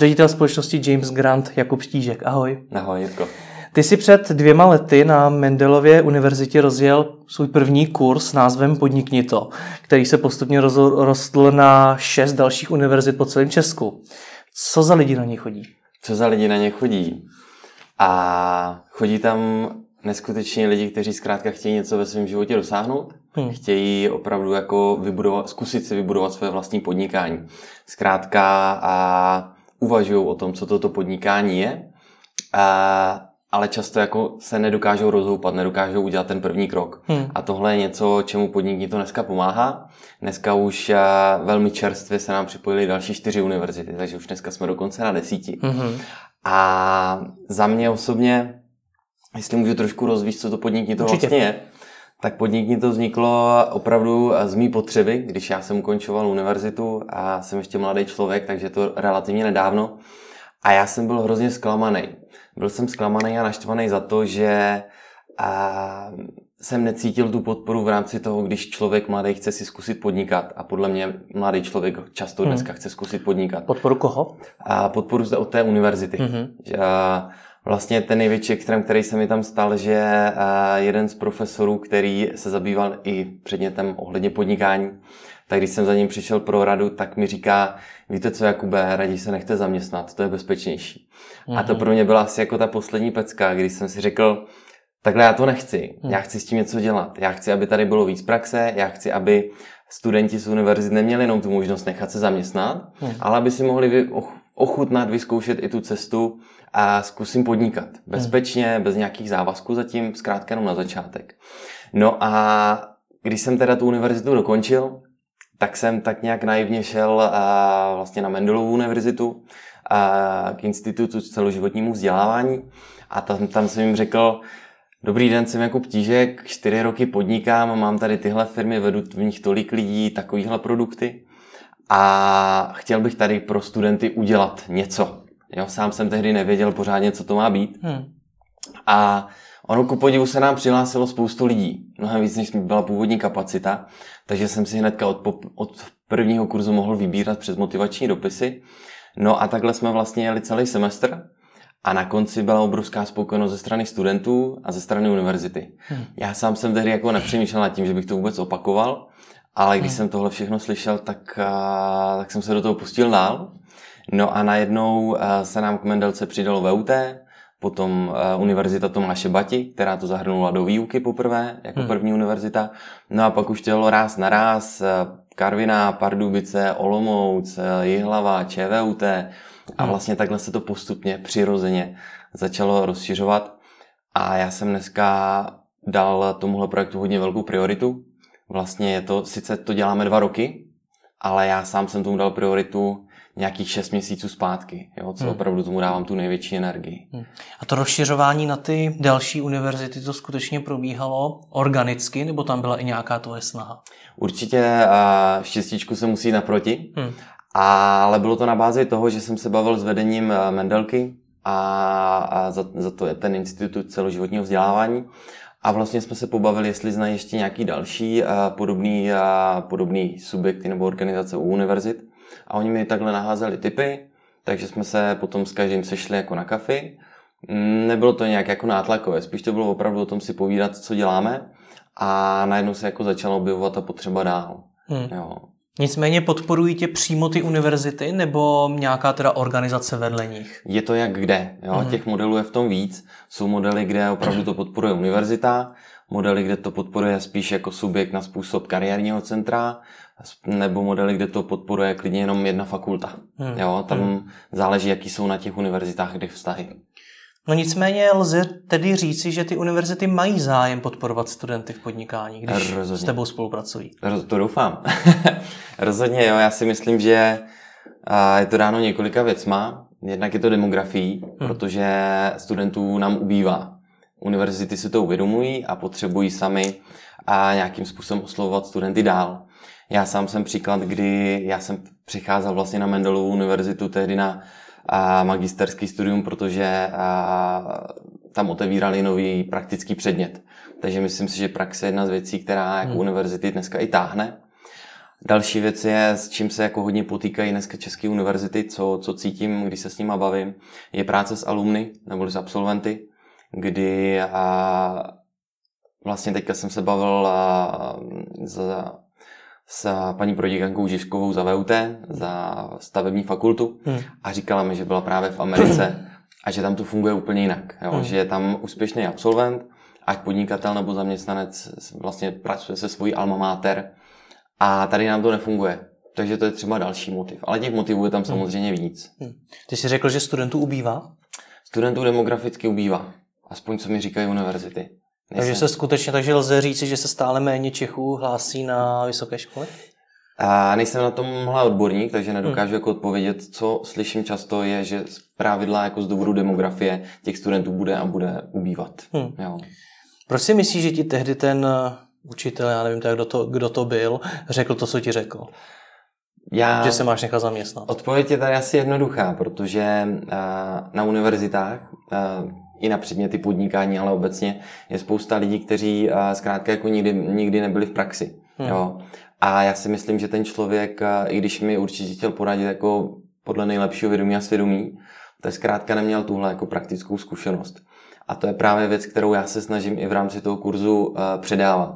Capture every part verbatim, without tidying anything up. ředitel společnosti James Grant, Jakub Stížek. Ahoj. Ahoj, Jirko. Ty jsi před dvěma lety na Mendelově univerzitě rozjel svůj první kurz s názvem Podnikni to, který se postupně rozrostl na šest dalších univerzit po celém Česku. Co za lidi na ně chodí? Co za lidi na ně chodí? A chodí tam neskutečně lidi, kteří zkrátka chtějí něco ve svém životě dosáhnout, hmm. chtějí opravdu jako vybudovat, zkusit si vybudovat své vlastní podnikání. Zkrátka a uvažují o tom, co toto podnikání je, a, ale často jako se nedokážou rozhoupat, nedokážou udělat ten první krok. Hmm. A tohle je něco, čemu Podnikni to dneska pomáhá. Dneska už velmi čerstvě se nám připojily další čtyři univerzity, takže už dneska jsme dokonce na desíti. Hmm. A za mě osobně, jestli můžu trošku rozvíct, co to Podnikni to vlastně je, tak Podnikni to vzniklo opravdu z mý potřeby, když já jsem ukončoval univerzitu a jsem ještě mladý člověk, takže to relativně nedávno. A já jsem byl hrozně zklamaný. Byl jsem zklamaný a naštvaný za to, že a, jsem necítil tu podporu v rámci toho, když člověk mladý chce si zkusit podnikat. A podle mě mladý člověk často dneska hmm. chce zkusit podnikat. Podporu koho? A podporu od té univerzity. Hmm. A, Vlastně ten největší extrém, který se mi tam stal, že jeden z profesorů, který se zabýval i předmětem ohledně podnikání, tak když jsem za ním přišel pro radu, tak mi říká, víte co, Jakube, raději se nechte zaměstnat, to je bezpečnější. Mm-hmm. A to pro mě byla asi jako ta poslední pecka, když jsem si řekl, takhle já to nechci, já chci s tím něco dělat, já chci, aby tady bylo víc praxe, já chci, aby studenti z univerzit neměli jenom tu možnost nechat se zaměstnat, mm-hmm. ale aby si mohli vy... ochutnat, vyzkoušet i tu cestu a zkusím podnikat. Bezpečně, bez nějakých závazků zatím, zkrátka jenom na začátek. No a když jsem teda tu univerzitu dokončil, tak jsem tak nějak naivně šel a vlastně na Mendelovu univerzitu a k institutu celoživotnímu vzdělávání a tam, tam jsem jim řekl, dobrý den, jsem Jakub Stížek, čtyři roky podnikám, mám tady tyhle firmy, vedu v nich tolik lidí, takovýhle produkty. A chtěl bych tady pro studenty udělat něco. Jo, sám jsem tehdy nevěděl pořádně, co to má být. Hmm. A ono ku podivu se nám přihlásilo spoustu lidí. Mnohem víc, než byla původní kapacita. Takže jsem si hnedka od, po, od prvního kurzu mohl vybírat přes motivační dopisy. No a takhle jsme vlastně jeli celý semestr. A na konci byla obrovská spokojenost ze strany studentů a ze strany univerzity. Hmm. Já sám jsem tehdy jako nepřemýšlel nad tím, že bych to vůbec opakoval. Ale když hmm. jsem tohle všechno slyšel, tak, a, tak jsem se do toho pustil dál. No a najednou a, se nám k Mendelce přidalo V U T, potom a, Univerzita Tomáše Bati, která to zahrnula do výuky poprvé, jako hmm. první univerzita. No a pak už to jelo ráz na ráz, Karviná, Pardubice, Olomouc, Jihlava, Č V U T. A vlastně takhle se to postupně, přirozeně začalo rozšiřovat. A já jsem dneska dal tomuhle projektu hodně velkou prioritu. Vlastně je to, sice to děláme dva roky, ale já sám jsem tomu dal prioritu nějakých šest měsíců zpátky, jo, co hmm. opravdu tomu dávám tu největší energii. Hmm. A to rozšiřování na ty další univerzity, to skutečně probíhalo organicky, nebo tam byla i nějaká tvoje snaha? Určitě štěstíčku se musí naproti, hmm. ale bylo to na bázi toho, že jsem se bavil s vedením Mendelky a za, za to je ten institut celoživotního vzdělávání. A vlastně jsme se pobavili, jestli znají ještě nějaký další a podobný, a podobný subjekty nebo organizace u univerzit. A oni mi takhle naházeli tipy, takže jsme se potom s každým sešli jako na kafi. Nebylo to nějak jako nátlakové, spíš to bylo opravdu o tom si povídat, co děláme. A najednou se jako začala objevovat ta potřeba dál. Hmm. Jo. Nicméně podporují tě přímo ty univerzity nebo nějaká teda organizace vedle nich? Je to jak kde. Jo? Mm. Těch modelů je v tom víc. Jsou modely, kde opravdu to podporuje univerzita, modely, kde to podporuje spíš jako subjekt na způsob kariérního centra, nebo modely, kde to podporuje klidně jenom jedna fakulta. Mm. Jo? Tam mm. záleží, jaký jsou na těch univerzitách kde vztahy. No nicméně lze tedy říci, že ty univerzity mají zájem podporovat studenty v podnikání, když Rozhodně. s tebou spolupracují. Roz, to doufám. Rozhodně jo, já si myslím, že je to dáno několika věcma. Jednak je to demografií, hmm. protože studentů nám ubývá. Univerzity si to uvědomují a potřebují sami a nějakým způsobem oslovovat studenty dál. Já sám jsem příklad, kdy já jsem přicházel vlastně na Mendelovu univerzitu tehdy na a magisterský studium, protože a, tam otevírali nový praktický předmět. Takže myslím si, že praxe je jedna z věcí, která jako hmm. univerzity dneska i táhne. Další věc je, s čím se jako hodně potýkají dneska české univerzity, co, co cítím, když se s nima bavím, je práce s alumny nebo s absolventy, kdy a vlastně teďka jsem se bavil a, za, s paní Prodělankovou Žižkovou za V U T, za stavební fakultu hmm. a říkala mi, že byla právě v Americe a že tam to funguje úplně jinak, jo? Hmm. Že je tam úspěšný absolvent, ať podnikatel nebo zaměstnanec, vlastně pracuje se svojí alma mater. A tady nám to nefunguje. Takže to je třeba další motiv. Ale těch motivů je tam samozřejmě víc. Hmm. Ty jsi řekl, že studentů ubývá? Studentů demograficky ubývá. Aspoň co mi říkají univerzity. Nejsem. Takže se skutečně, takže lze říci, že se stále méně Čechů hlásí na vysoké školy? A nejsem na tomhle odborník, takže nedokážu hmm. jako odpovědět. Co slyším často je, že z pravidla jako z důvodu demografie těch studentů bude a bude ubývat. Hmm. Jo. Proč si myslíš, že ti tehdy ten učitel, já nevím, tak, kdo, to, kdo to byl, řekl to, co ti řekl? Já... Že se máš nechat zaměstnat. Odpověď je tady asi jednoduchá, protože na univerzitách i na předměty podnikání, ale obecně je spousta lidí, kteří zkrátka jako nikdy, nikdy nebyli v praxi. Hmm. Jo? A já si myslím, že ten člověk, i když mi určitě chtěl poradit jako podle nejlepšího vědomí a svědomí, tak zkrátka neměl tuhle jako praktickou zkušenost. A to je právě věc, kterou já se snažím i v rámci toho kurzu předávat.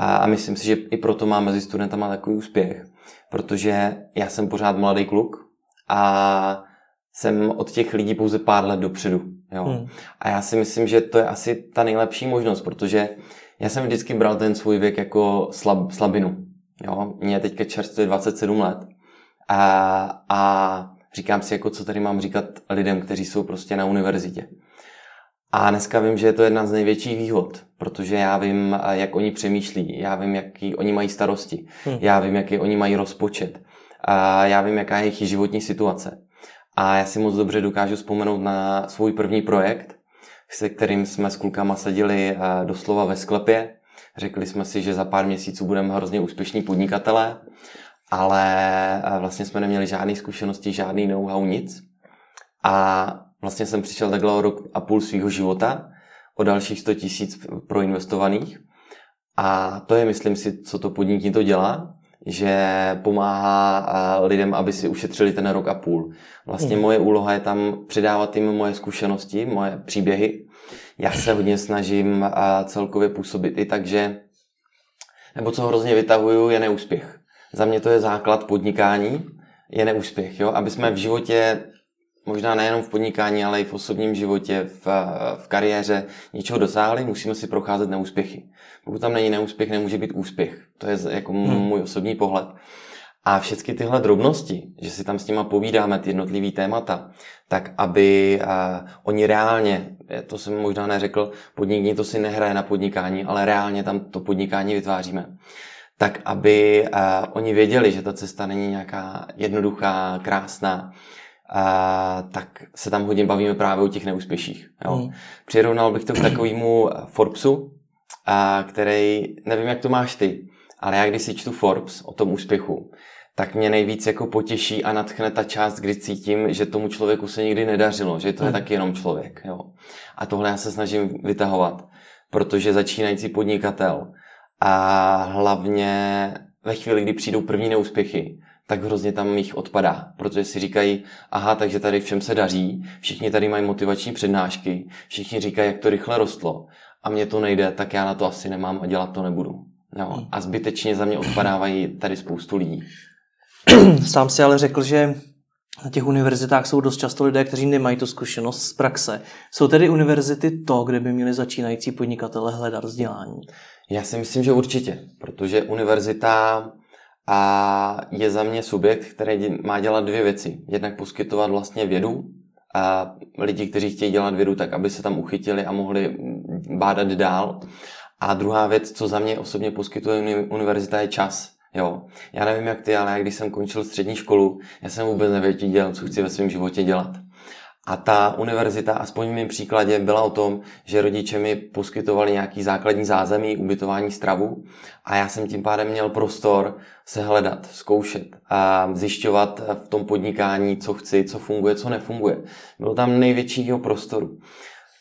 A myslím si, že i proto mám mezi studentama takový úspěch, protože já jsem pořád mladý kluk a jsem od těch lidí pouze pár let dopředu. Jo. Hmm. A já si myslím, že to je asi ta nejlepší možnost, protože já jsem vždycky bral ten svůj věk jako slab, slabinu. Jo. Mně je teďka čerstvě dvacet sedm let a, a říkám si, jako co tady mám říkat lidem, kteří jsou prostě na univerzitě. A dneska vím, že je to jedna z největších výhod, protože já vím, jak oni přemýšlí, já vím, jaký oni mají starosti, hmm. já vím, jaký oni mají rozpočet, a já vím, jaká je jejich životní situace. A já si moc dobře dokážu vzpomenout na svůj první projekt, se kterým jsme s klukama seděli doslova ve sklepě. Řekli jsme si, že za pár měsíců budeme hrozně úspěšní podnikatelé, ale vlastně jsme neměli žádné zkušenosti, žádný know-how, nic. A vlastně jsem přišel takhle o rok a půl svýho života, o dalších sto tisíc proinvestovaných. A to je, myslím si, co to Podnikni to dělá, že pomáhá lidem, aby si ušetřili ten rok a půl. Vlastně mm. moje úloha je tam předávat jim moje zkušenosti, moje příběhy. Já se hodně snažím celkově působit i tak, že... Nebo co hrozně vytahuju, je neúspěch. Za mě to je základ podnikání, je neúspěch. Jo? Aby jsme v životě... možná nejenom v podnikání, ale i v osobním životě, v, v kariéře něčeho dosáhli, musíme si procházet neúspěchy. Pokud tam není neúspěch, nemůže být úspěch. To je jako můj osobní pohled. A všechny tyhle drobnosti, že si tam s nima povídáme ty jednotlivý témata, tak aby a, oni reálně, to jsem možná neřekl, Podnikni to si nehraje na podnikání, ale reálně tam to podnikání vytváříme. Tak aby a, oni věděli, že ta cesta není nějaká jednoduchá, krásná, a tak se tam hodně bavíme právě o těch neúspěších. Jo. Hmm. Přirovnal bych to k takovému Forbesu, a který, nevím, jak to máš ty, ale já když si čtu Forbes o tom úspěchu, tak mě nejvíc jako potěší a nadchne ta část, kdy cítím, že tomu člověku se nikdy nedařilo, že to hmm. je taky jenom člověk. Jo. A tohle já se snažím vytahovat, protože začínající podnikatel a hlavně ve chvíli, kdy přijdou první neúspěchy, tak hrozně tam jich odpadá, protože si říkají, aha, takže tady všem se daří, všichni tady mají motivační přednášky, všichni říkají, jak to rychle rostlo a mně to nejde, tak já na to asi nemám a dělat to nebudu. Jo. A zbytečně za mě odpadávají tady spoustu lidí. Sám si ale řekl, že na těch univerzitách jsou dost často lidé, kteří nemají tu zkušenost z praxe. Jsou tedy univerzity to, kde by měli začínající podnikatele hledat vzdělání? Já si myslím, že určitě, protože univerzita... A je za mě subjekt, který má dělat dvě věci. Jednak poskytovat vlastně vědu a lidi, kteří chtějí dělat vědu, tak aby se tam uchytili a mohli bádat dál. A druhá věc, co za mě osobně poskytuje univerzita, je čas. Jo. Já nevím jak ty, ale já když jsem končil střední školu, já jsem vůbec nevěděl, co chci ve svém životě dělat. A ta univerzita, aspoň v mém příkladě, byla o tom, že rodiče mi poskytovali nějaký základní zázemí, ubytování, stravu a já jsem tím pádem měl prostor se hledat, zkoušet a zjišťovat v tom podnikání, co chci, co funguje, co nefunguje. Bylo tam největšího prostoru.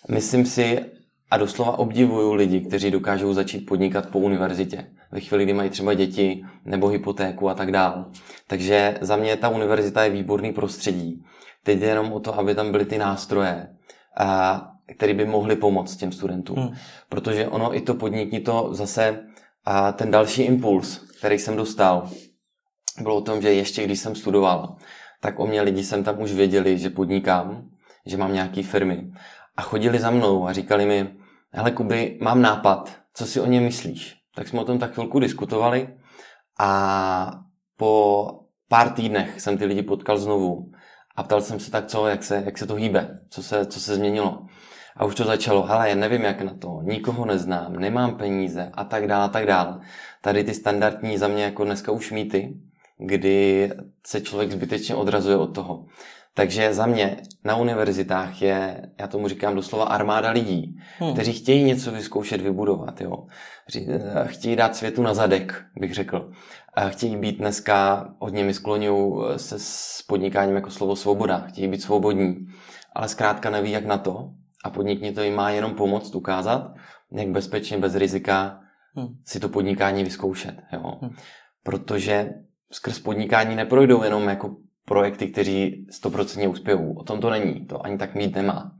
Myslím si, A doslova obdivuju lidi, kteří dokážou začít podnikat po univerzitě, ve chvíli, kdy mají třeba děti nebo hypotéku a tak dále. Takže za mě ta univerzita je výborný prostředí. Teď je jenom o to, aby tam byly ty nástroje, které by mohly pomoct těm studentům. Hmm. Protože ono i to podnikni to zase, ten další impuls, který jsem dostal, bylo o tom, že ještě když jsem studoval, tak o mě lidi jsem tam už věděli, že podnikám, že mám nějaký firmy. A chodili za mnou a říkali mi, hele Kuby, mám nápad, co si o něm myslíš? Tak jsme o tom tak chvilku diskutovali a po pár týdnech jsem ty lidi potkal znovu a ptal jsem se tak, co, jak se, jak se to hýbe, co se, co se změnilo. A už to začalo, hele, já nevím jak na to, nikoho neznám, nemám peníze a tak dále, a tak dále. Tady ty standardní za mě jako dneska už mýty, kdy se člověk zbytečně odrazuje od toho. Takže za mě na univerzitách je, já tomu říkám doslova armáda lidí, hmm. kteří chtějí něco vyzkoušet, vybudovat. Jo. Chtějí dát světu na zadek, bych řekl. Chtějí být dneska, hodně mi skloňují se s podnikáním jako slovo svoboda, chtějí být svobodní, ale zkrátka neví jak na to a podnikni to jim má jenom pomoct ukázat, jak bezpečně, bez rizika hmm. si to podnikání vyzkoušet. Jo. Hmm. Protože skrz podnikání neprojdou jenom jako projekty, kteří sto procent uspějou. O tom to není, to ani tak mít nemá.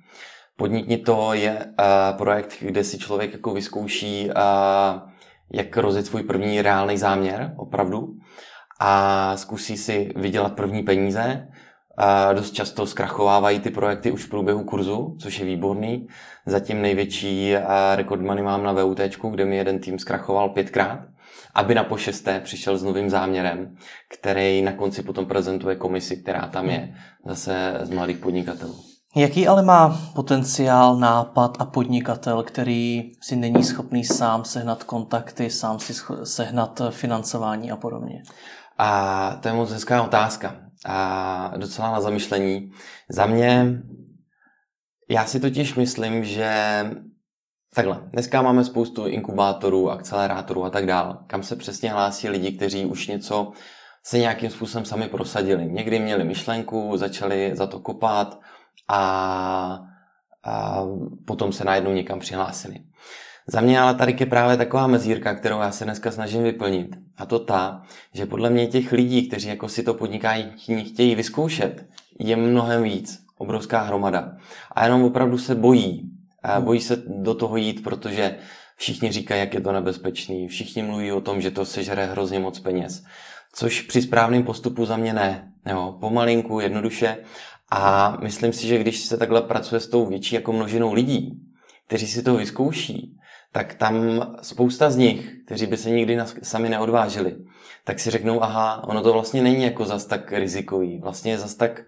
Podnikni to je uh, projekt, kde si člověk jako vyzkouší, uh, jak rozjet svůj první reálný záměr, opravdu, a zkusí si vydělat první peníze. Uh, dost často zkrachovávají ty projekty už v průběhu kurzu, což je výborný. Zatím největší uh, rekordmany mám na V U T, kde mi jeden tým zkrachoval pětkrát. Aby na po šesté přišel s novým záměrem, který na konci potom prezentuje komisi, která tam je zase z mladých podnikatelů. Jaký ale má potenciál nápad a podnikatel, který si není schopný sám sehnat kontakty, sám si sehnat financování a podobně? A to je moc hezká otázka. A docela na zamyšlení. Za mě, já si totiž myslím, že takhle, dneska máme spoustu inkubátorů, akcelerátorů a tak dále, kam se přesně hlásí lidi, kteří už něco se nějakým způsobem sami prosadili. Někdy měli myšlenku, začali za to kopat a, a potom se najednou někam přihlásili. Za mě ale tady je právě taková mezírka, kterou já se dneska snažím vyplnit. A to ta, že podle mě těch lidí, kteří jako si to podnikání chtějí vyzkoušet, je mnohem víc, obrovská hromada. A jenom opravdu se bojí, bojí se do toho jít, protože všichni říkají, jak je to nebezpečný, všichni mluví o tom, že to sežere hrozně moc peněz, což při správném postupu za mě ne, jo, pomalinku, jednoduše a myslím si, že když se takhle pracuje s tou větší jako množinou lidí, kteří si to vyzkouší, tak tam spousta z nich, kteří by se nikdy sami neodvážili, tak si řeknou, aha, ono to vlastně není jako zas tak rizikový, vlastně je zas tak,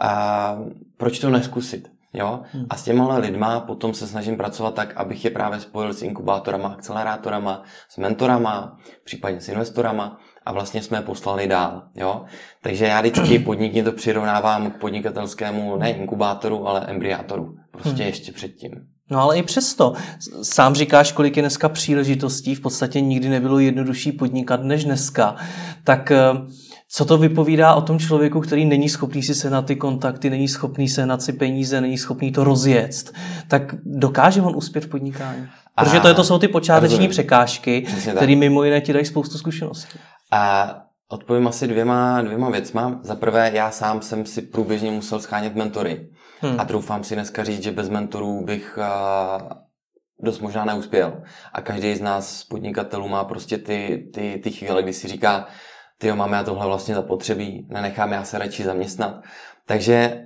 a, proč to neskusit? Jo? A s těma lidma potom se snažím pracovat tak, abych je právě spojil s inkubátorama, akcelerátorama, s mentorama, případně s investorama a vlastně jsme je poslali dál. Jo? Takže já vždycky podnikně to přirovnávám k podnikatelskému ne inkubátoru, ale embryátoru. Prostě hmm. ještě předtím. No ale i přesto. Sám říkáš, kolik je dneska příležitostí. V podstatě nikdy nebylo jednodušší podnikat než dneska. Tak co to vypovídá o tom člověku, který není schopný si sehnat ty kontakty, není schopný sehnat si peníze, není schopný to rozjet, tak dokáže on uspět v podnikání? Protože to, je, to jsou ty počáteční překážky, které mimo jiné ti dají spoustu zkušeností. A odpovím asi dvěma, dvěma věcma. Za prvé, já sám jsem si průběžně musel schánět mentory. Hmm. A troufám si dneska říct, že bez mentorů bych a, dost možná neuspěl. A každý z nás podnikatelů má prostě ty, ty, ty chvíle, kdy si říká, tyjo, mám já tohle vlastně zapotřebí, nenechám já se radši zaměstnat. Takže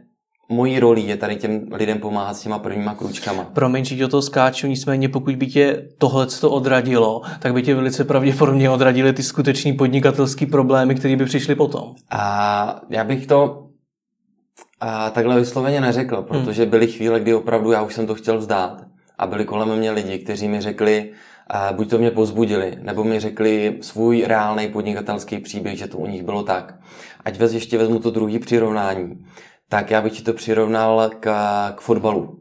mojí roli je tady těm lidem pomáhat s těma prvníma kručkama. Promiň, že do toho skáču, nicméně pokud by tě tohleto odradilo, tak by tě velice pravděpodobně odradily ty skutečný podnikatelský problémy, které by přišly potom. A já bych to a, takhle vysloveně neřekl, protože byly chvíle, kdy opravdu já už jsem to chtěl vzdát. A byli kolem mě lidi, kteří mi řekli, a buď to mě pozbudili, nebo mi řekli svůj reálný podnikatelský příběh, že to u nich bylo tak. Ať vez, ještě vezmu to druhý přirovnání, tak já bych ti to přirovnal k, k fotbalu.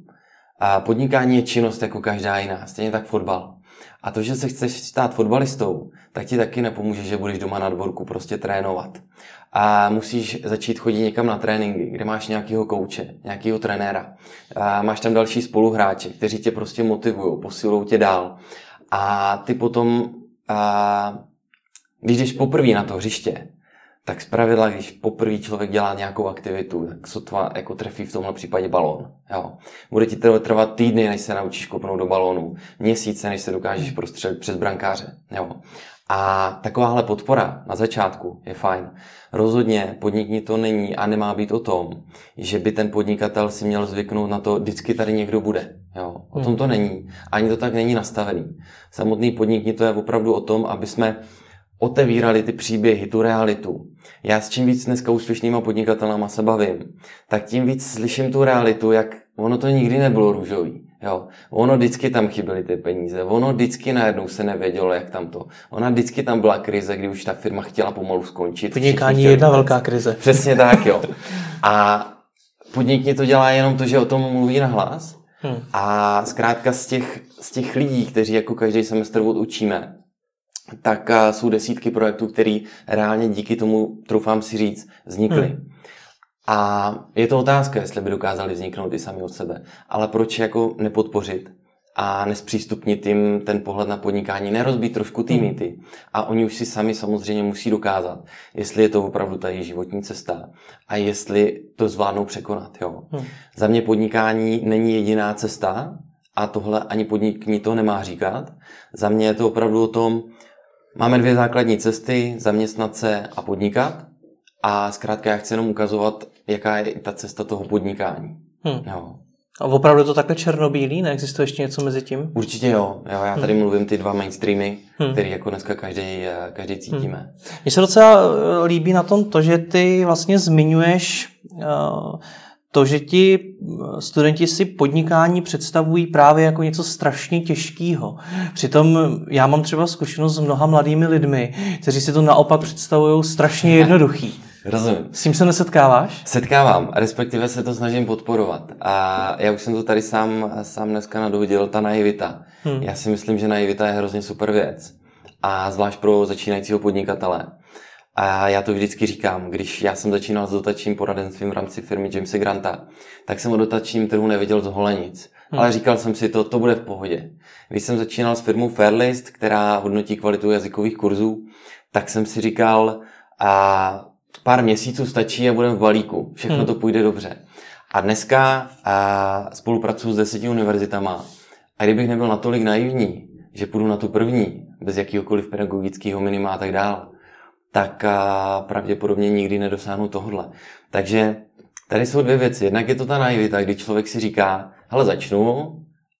A podnikání je činnost jako každá jiná, stejně tak fotbal. A to, že se chceš stát fotbalistou, tak ti taky nepomůže, že budeš doma na dvorku prostě trénovat. a musíš začít chodit někam na tréninky, kde máš nějakého kouče, nějakého trenéra. A máš tam další spoluhráče, kteří tě prostě motivují, posilou tě dál. A ty potom, a když jdeš poprvé na to hřiště, tak zpravidla, když poprvé člověk dělá nějakou aktivitu, tak sotva jako trefí v tomhle případě balón. Jo. Bude ti trvat týdny, než se naučíš kopnout do balónu, měsíce, než se dokážeš prostřelit přes brankáře. Jo. A takováhle podpora na začátku je fajn. Rozhodně Podnikni to není a nemá být o tom, že by ten podnikatel si měl zvyknout na to, vždycky tady někdo bude. Jo. O tom to není. Ani to tak není nastavený. Samotný Podnikni to je opravdu o tom, aby jsme otevírali ty příběhy, tu realitu. Já s čím víc dneska úspěšnýma podnikatelama se bavím, tak tím víc slyším tu realitu, jak ono to nikdy nebylo růžový. Jo, ono vždycky tam chyběly ty peníze, ono vždycky najednou se nevědělo, jak tam to. Ona vždycky tam byla krize, kdy už ta firma chtěla pomalu skončit. Podnikání je jedna velká krize. Přesně tak, jo. A Podnikni to dělá jenom to, že o tom mluví nahlas. Hmm. A zkrátka z těch, z těch lidí, kteří jako každý semestr odučíme, tak jsou desítky projektů, které reálně díky tomu, troufám si říct, vznikly. Hmm. A je to otázka, jestli by dokázali vzniknout i sami od sebe. Ale proč jako nepodpořit a nespřístupnit jim ten pohled na podnikání, nerozbít trošku ty mýty. A oni už si sami samozřejmě musí dokázat, jestli je to opravdu ta jejich životní cesta a jestli to zvládnou překonat. Jo. Hmm. Za mě podnikání není jediná cesta a tohle ani Podnikni to nemá říkat. Za mě je to opravdu o tom, máme dvě základní cesty, zaměstnat se a podnikat. A zkrátka já chci jenom ukazovat, jaká je ta cesta toho podnikání. Hmm. Jo. A opravdu to takhle černobílý? Neexistuje ještě něco mezi tím? Určitě jo. jo já tady hmm. mluvím ty dva mainstreamy, hmm. které jako dneska každý, každý cítíme. Hmm. Mně se docela líbí na tom to, že ty vlastně zmiňuješ to, že ti studenti si podnikání představují právě jako něco strašně těžkého. Přitom já mám třeba zkušenost s mnoha mladými lidmi, kteří si to naopak představují strašně jednoduchý. Rozumím. S tím se nesetkáváš? Setkávám, respektive se to snažím podporovat. A já už jsem to tady sám, sám dneska nadoudil, ta naivita. Hmm. Já si myslím, že naivita je hrozně super věc. A zvlášť pro začínajícího podnikatele. A já to vždycky říkám, když já jsem začínal s dotačním poradenstvím v rámci firmy Jamesa Granta, tak jsem o dotačním trhu neviděl z holenic. Hmm. Ale říkal jsem si to, to bude v pohodě. Když jsem začínal s firmou Fairlist, která hodnotí kvalitu jazykových kurzů, tak jsem si říkal, a pár měsíců stačí a budem v balíku. Všechno hmm. to půjde dobře. A dneska a spolupracuji s deseti univerzitama. A kdybych nebyl natolik naivní, že půjdu na tu první, bez jakýhokoliv pedagogického minima a tak dál, tak pravděpodobně nikdy nedosáhnu tohodle. Takže tady jsou dvě věci. Jednak je to ta naivita, kdy člověk si říká, hele, začnu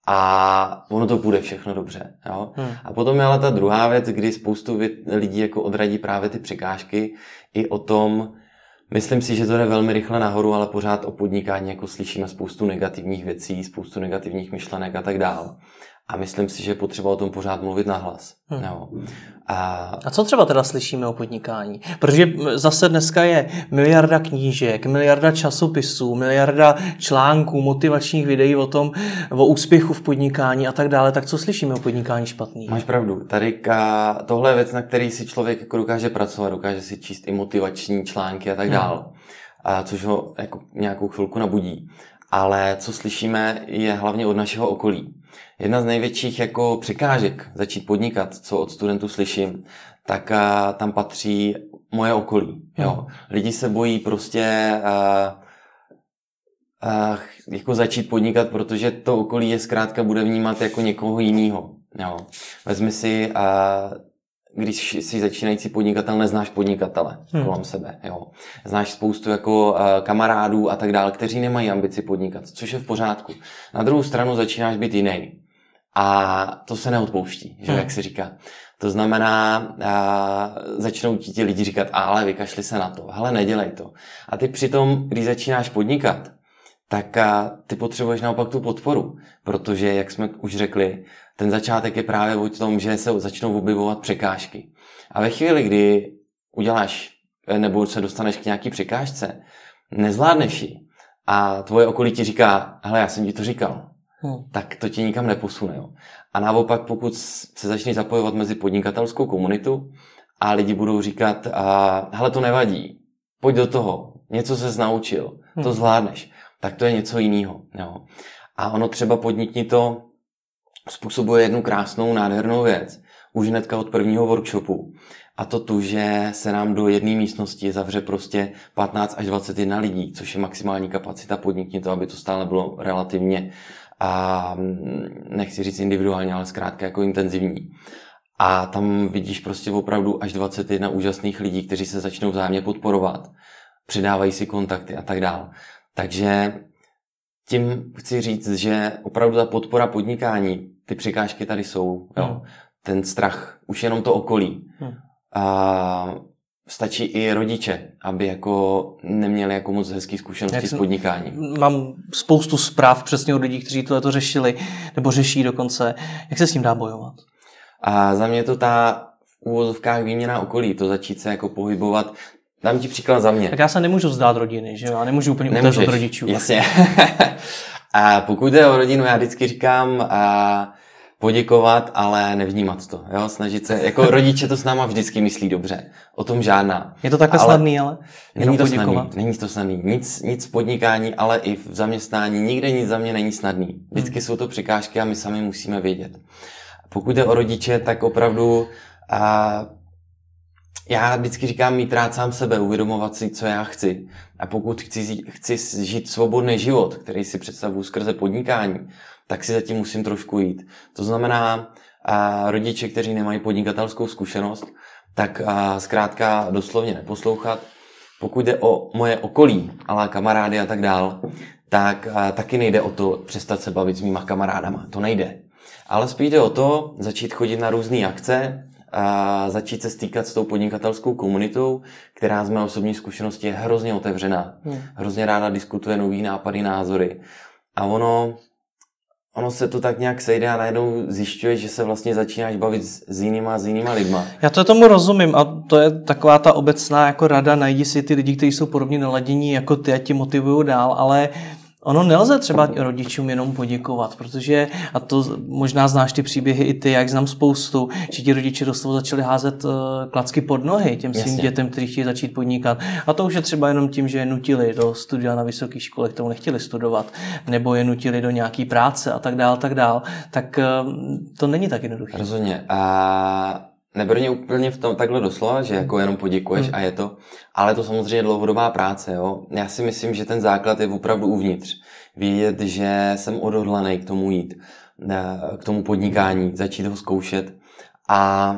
a ono to půjde všechno dobře. Jo? Hmm. A potom je ale ta druhá věc, kdy spoustu lidí jako odradí právě ty překážky i o tom, myslím si, že to jde velmi rychle nahoru, ale pořád o podnikání jako slyšíme spoustu negativních věcí, spoustu negativních myšlenek a tak dál. A myslím si, že je potřeba o tom pořád mluvit nahlas. Hmm. Jo. A... a co třeba teda slyšíme o podnikání? Protože zase dneska je miliarda knížek, miliarda časopisů, miliarda článků, motivačních videí o tom, o úspěchu v podnikání a tak dále. Tak co slyšíme o podnikání špatný? Máš pravdu. Tady ka... tohle je věc, na který si člověk jako dokáže pracovat, dokáže si číst i motivační články a tak dále. Hmm. Což ho jako nějakou chvilku nabudí. Ale co slyšíme, je hlavně od našeho okolí. Jedna z největších jako překážek začít podnikat, co od studentů slyším, tak a, tam patří moje okolí. Jo. Hmm. Lidi se bojí prostě a, a, jako začít podnikat, protože to okolí je zkrátka bude vnímat jako někoho jinýho. Jo. Vezmi si... A, když jsi začínající podnikatel, neznáš podnikatele hmm. kolem sebe. Jo. Znáš spoustu jako uh, kamarádů a tak dále, kteří nemají ambici podnikat, což je v pořádku. Na druhou stranu začínáš být jiný. A to se neodpouští, že, hmm. jak se říká. To znamená, uh, začnou ti ti lidi říkat, ale vykašli se na to, hele, nedělej to. A ty přitom, když začínáš podnikat, tak uh, ty potřebuješ naopak tu podporu. Protože, jak jsme už řekli, ten začátek je právě o tom, že se začnou objevovat překážky. A ve chvíli, kdy uděláš nebo se dostaneš k nějaký překážce, nezvládneš ji a tvoje okolí ti říká, hele, já jsem ti to říkal, hmm. tak to tě nikam neposune. Jo. A naopak, pokud se začneš zapojovat mezi podnikatelskou komunitu a lidi budou říkat, hele, to nevadí, pojď do toho, něco ses naučil, hmm. to zvládneš, tak to je něco jiného. Jo. A ono třeba Podnikni to způsobuje jednu krásnou, nádhernou věc, už hnedka od prvního workshopu. A to tu, že se nám do jedné místnosti zavře prostě patnáct až dvacet jedna lidí, což je maximální kapacita Podnikni to, aby to stále bylo relativně, a nechci říct individuálně, ale zkrátka jako intenzivní. A tam vidíš prostě opravdu až dvacet jedna úžasných lidí, kteří se začnou vzájemně podporovat, přidávají si kontakty a tak dál. Takže tím chci říct, že opravdu ta podpora podnikání, ty překážky tady jsou, jo. Hmm. Ten strach, už jenom to okolí. Hmm. A stačí i rodiče, aby jako neměli jako moc hezký zkušenosti s podnikáním. Mám spoustu zpráv přesně od lidí, kteří tohleto řešili, nebo řeší dokonce. Jak se s tím dá bojovat? A za mě to ta v úvozovkách výměna okolí, to začít se jako pohybovat. Dám ti příklad za mě. Tak já se nemůžu vzdát rodiny, že jo? Já nemůžu úplně utéct od rodičů. Jasně. A pokud jde o rodinu, já vždycky říkám a poděkovat, ale nevnímat to. Jo? Snažit se, jako rodiče to s náma vždycky myslí dobře. O tom žádná. Je to takhle ale snadný, ale není to snadný, není to snadný. Nic, nic v podnikání, ale i v zaměstnání. Nikde nic za mě není snadný. Vždycky hmm. jsou to překážky a my sami musíme vědět. Pokud jde o rodiče, tak opravdu a já vždycky říkám mít rád sám sebe, uvědomovat si, co já chci. A pokud chci, chci žít svobodný život, který si představuji skrze podnikání, tak si zatím musím trošku jít. To znamená, a rodiče, kteří nemají podnikatelskou zkušenost, tak a zkrátka doslovně neposlouchat. Pokud jde o moje okolí, ale kamarády a tak dál, tak a taky nejde o to přestat se bavit s mýma kamarádama. To nejde. Ale spíš jde o to začít chodit na různé akce a začít se stýkat s tou podnikatelskou komunitou, která z mé osobní zkušenosti je hrozně otevřená. Hmm. Hrozně ráda diskutuje nový nápady, názory. A ono, ono se to tak nějak sejde a najednou zjišťuje, že se vlastně začínáš bavit s jinýma, s jinýma lidma. Já to tomu rozumím a to je taková ta obecná jako rada, najdi si ty lidi, kteří jsou podobně naladění jako ty a ti motivují dál, ale ono nelze třeba rodičům jenom poděkovat, protože, a to možná znáš ty příběhy i ty, jak znám spoustu, že ti rodiče doslova začali házet klacky pod nohy těm Jasně. svým dětem, kteří chtějí začít podnikat. A to už je třeba jenom tím, že je nutili do studia na vysoké škole, kterou nechtěli studovat, nebo je nutili do nějaký práce a tak dál, tak dál. Tak to není tak jednoduché. Rozumně. A nebrně úplně v tom takhle doslova, že jako jenom poděkuješ hmm. a je to, ale to samozřejmě dlouhodobá práce, jo. Já si myslím, že ten základ je opravdu uvnitř. Vědět, že jsem odhodlaný k tomu jít, k tomu podnikání, začít ho zkoušet a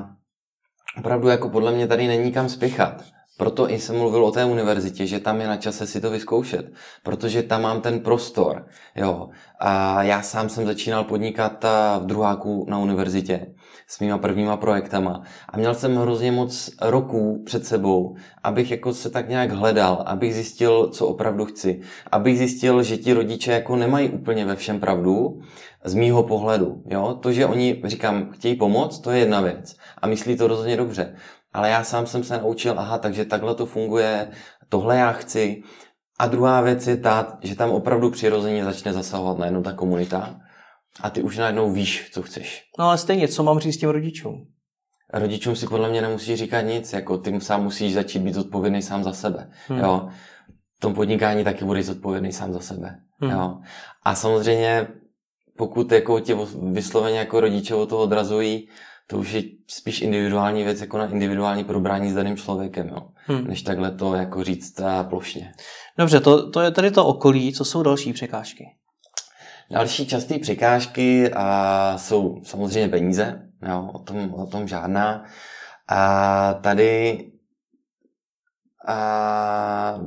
opravdu jako podle mě tady není kam spěchat. Proto i jsem mluvil o té univerzitě, že tam je na čase si to vyzkoušet, protože tam mám ten prostor, jo. A já sám jsem začínal podnikat v druháku na univerzitě s mýma prvníma projektama a měl jsem hrozně moc roků před sebou, abych jako se tak nějak hledal, abych zjistil, co opravdu chci, abych zjistil, že ti rodiče jako nemají úplně ve všem pravdu z mýho pohledu, jo. To, že oni, říkám, chtějí pomoct, to je jedna věc a myslí to rozhodně dobře. Ale já sám jsem se naučil, aha, takže takhle to funguje, tohle já chci. A druhá věc je ta, že tam opravdu přirozeně začne zasahovat najednou ta komunita a ty už najednou víš, co chceš. No ale stejně, co mám říct těm rodičům? Rodičům si podle mě nemusíš říkat nic, jako ty sám musíš začít být zodpovědný sám za sebe. Hmm. Jo. V tom podnikání taky budeš zodpovědný sám za sebe. Hmm. Jo. A samozřejmě, pokud jako tě vysloveně jako rodiče od toho odrazují, to už je spíš individuální věc, jako na individuální probrání s daným člověkem, jo? Hmm. Než takhle to jako říct plošně. Dobře, to, to je tady to okolí, co jsou další překážky? Další časté překážky a, jsou samozřejmě peníze, jo? O tom, o tom žádná. A tady a,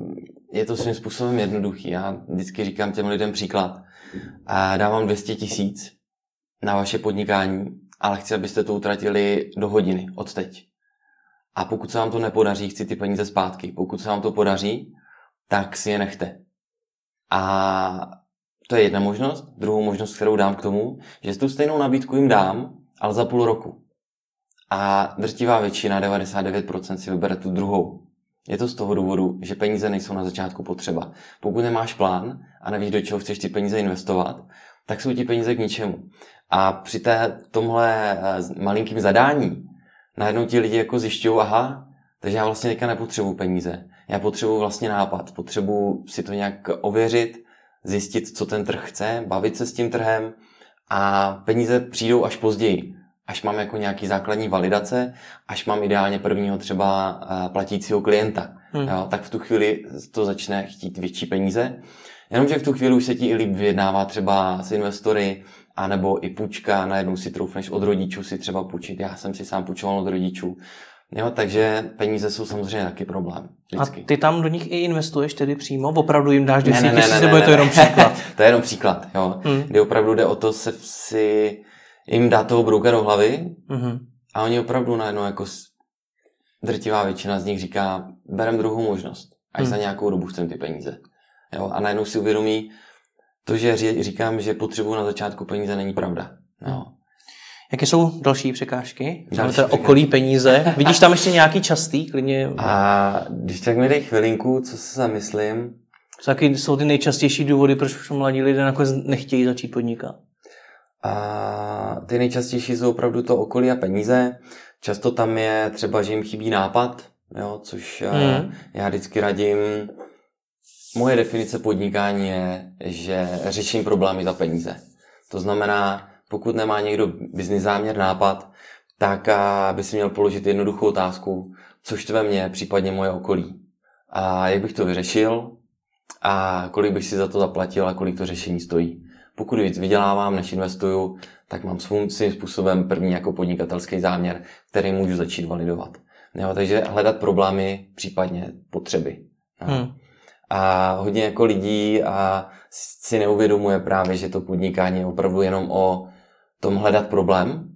je to svým způsobem jednoduchý. Já vždycky říkám těm lidem příklad. A dávám dvě stě tisíc na vaše podnikání, ale chci, abyste to utratili do hodiny, od teď. A pokud se vám to nepodaří, chci ty peníze zpátky. Pokud se vám to podaří, tak si je nechte. A to je jedna možnost. Druhou možnost, kterou dám k tomu, že tu stejnou nabídku jim dám, ale za půl roku. A drtivá většina, devadesát devět procent si vybere tu druhou. Je to z toho důvodu, že peníze nejsou na začátku potřeba. Pokud nemáš plán a nevíš, do čeho chceš ty peníze investovat, tak jsou ti peníze k ničemu. A při té, tomhle malinkým zadání najednou ti lidi jako zjišťují, aha, takže já vlastně teďka nepotřebuji peníze. já potřebuji vlastně nápad, potřebuji si to nějak ověřit, zjistit, co ten trh chce, bavit se s tím trhem a peníze přijdou až později, až mám jako nějaký základní validace, až mám ideálně prvního třeba platícího klienta. Hmm. Jo, tak v tu chvíli to začne chtít větší peníze. Jenomže v tu chvíli už se ti i líp vyjednává třeba s investory, anebo i půjčka, najednou si troufneš od rodičů si třeba půjčit. Já jsem si sám půjčoval od rodičů. Jo, takže peníze jsou samozřejmě taky problém. Vždycky. A ty tam do nich i investuješ tedy přímo? Opravdu jim dáš deset tisíc, ne, ne, ne, nebo je to jenom příklad? To je jenom příklad, jo. Hmm. Kdy opravdu jde o to se si jim dá toho brouka do hlavy hmm. a oni opravdu najednou jako drtivá většina z nich říká, berem druhou možnost, až hmm. za nějakou dobu chcem ty peníze. Jo, a najednou si uvědomí, to, že říkám, že potřebuji na začátku peníze, není pravda. No. Jaké jsou další překážky? Další to okolí peníze. Vidíš tam ještě nějaký častý? Klidně... A když tak mi dej chvilinku, co se zamyslím. Co taky jsou ty nejčastější důvody, proč mladí lidé nakonec nechtějí začít podnikat? A ty nejčastější jsou opravdu to okolí a peníze. Často tam je třeba, že jim chybí nápad, jo, což hmm. já vždycky radím. Moje definice podnikání je, že řeším problémy za peníze. To znamená, pokud nemá někdo byznys záměr, nápad, tak by si měl položit jednoduchou otázku, co štve mě, případně moje okolí. A jak bych to vyřešil a kolik bych si za to zaplatil a kolik to řešení stojí. Pokud víc vydělávám, než investuju, tak mám svým způsobem první jako podnikatelský záměr, který můžu začít validovat. Jo, takže hledat problémy, případně potřeby. Hmm. A hodně jako lidí a si neuvědomuje právě, že to podnikání je opravdu jenom o tom hledat problém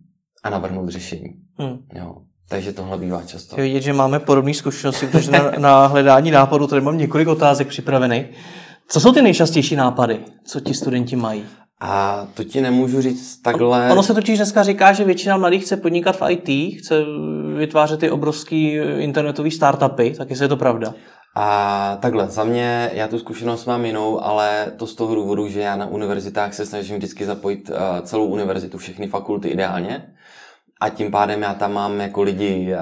a navrhnout řešení. Hmm. Jo, takže tohle bývá často. Je vidět, že máme podobné zkušenosti, protože na, na hledání nápadů tady mám několik otázek připravených. Co jsou ty nejčastější nápady, co ti studenti mají? A to ti nemůžu říct takhle... Ono se totiž dneska říká, že většina mladých chce podnikat v í té, chce vytvářet ty obrovský internetový startupy, tak jestli je to pravda. A takhle, za mě, já tu zkušenost mám jinou, ale to z toho důvodu, že já na univerzitách se snažím vždycky zapojit celou univerzitu, všechny fakulty ideálně. A tím pádem já tam mám jako lidi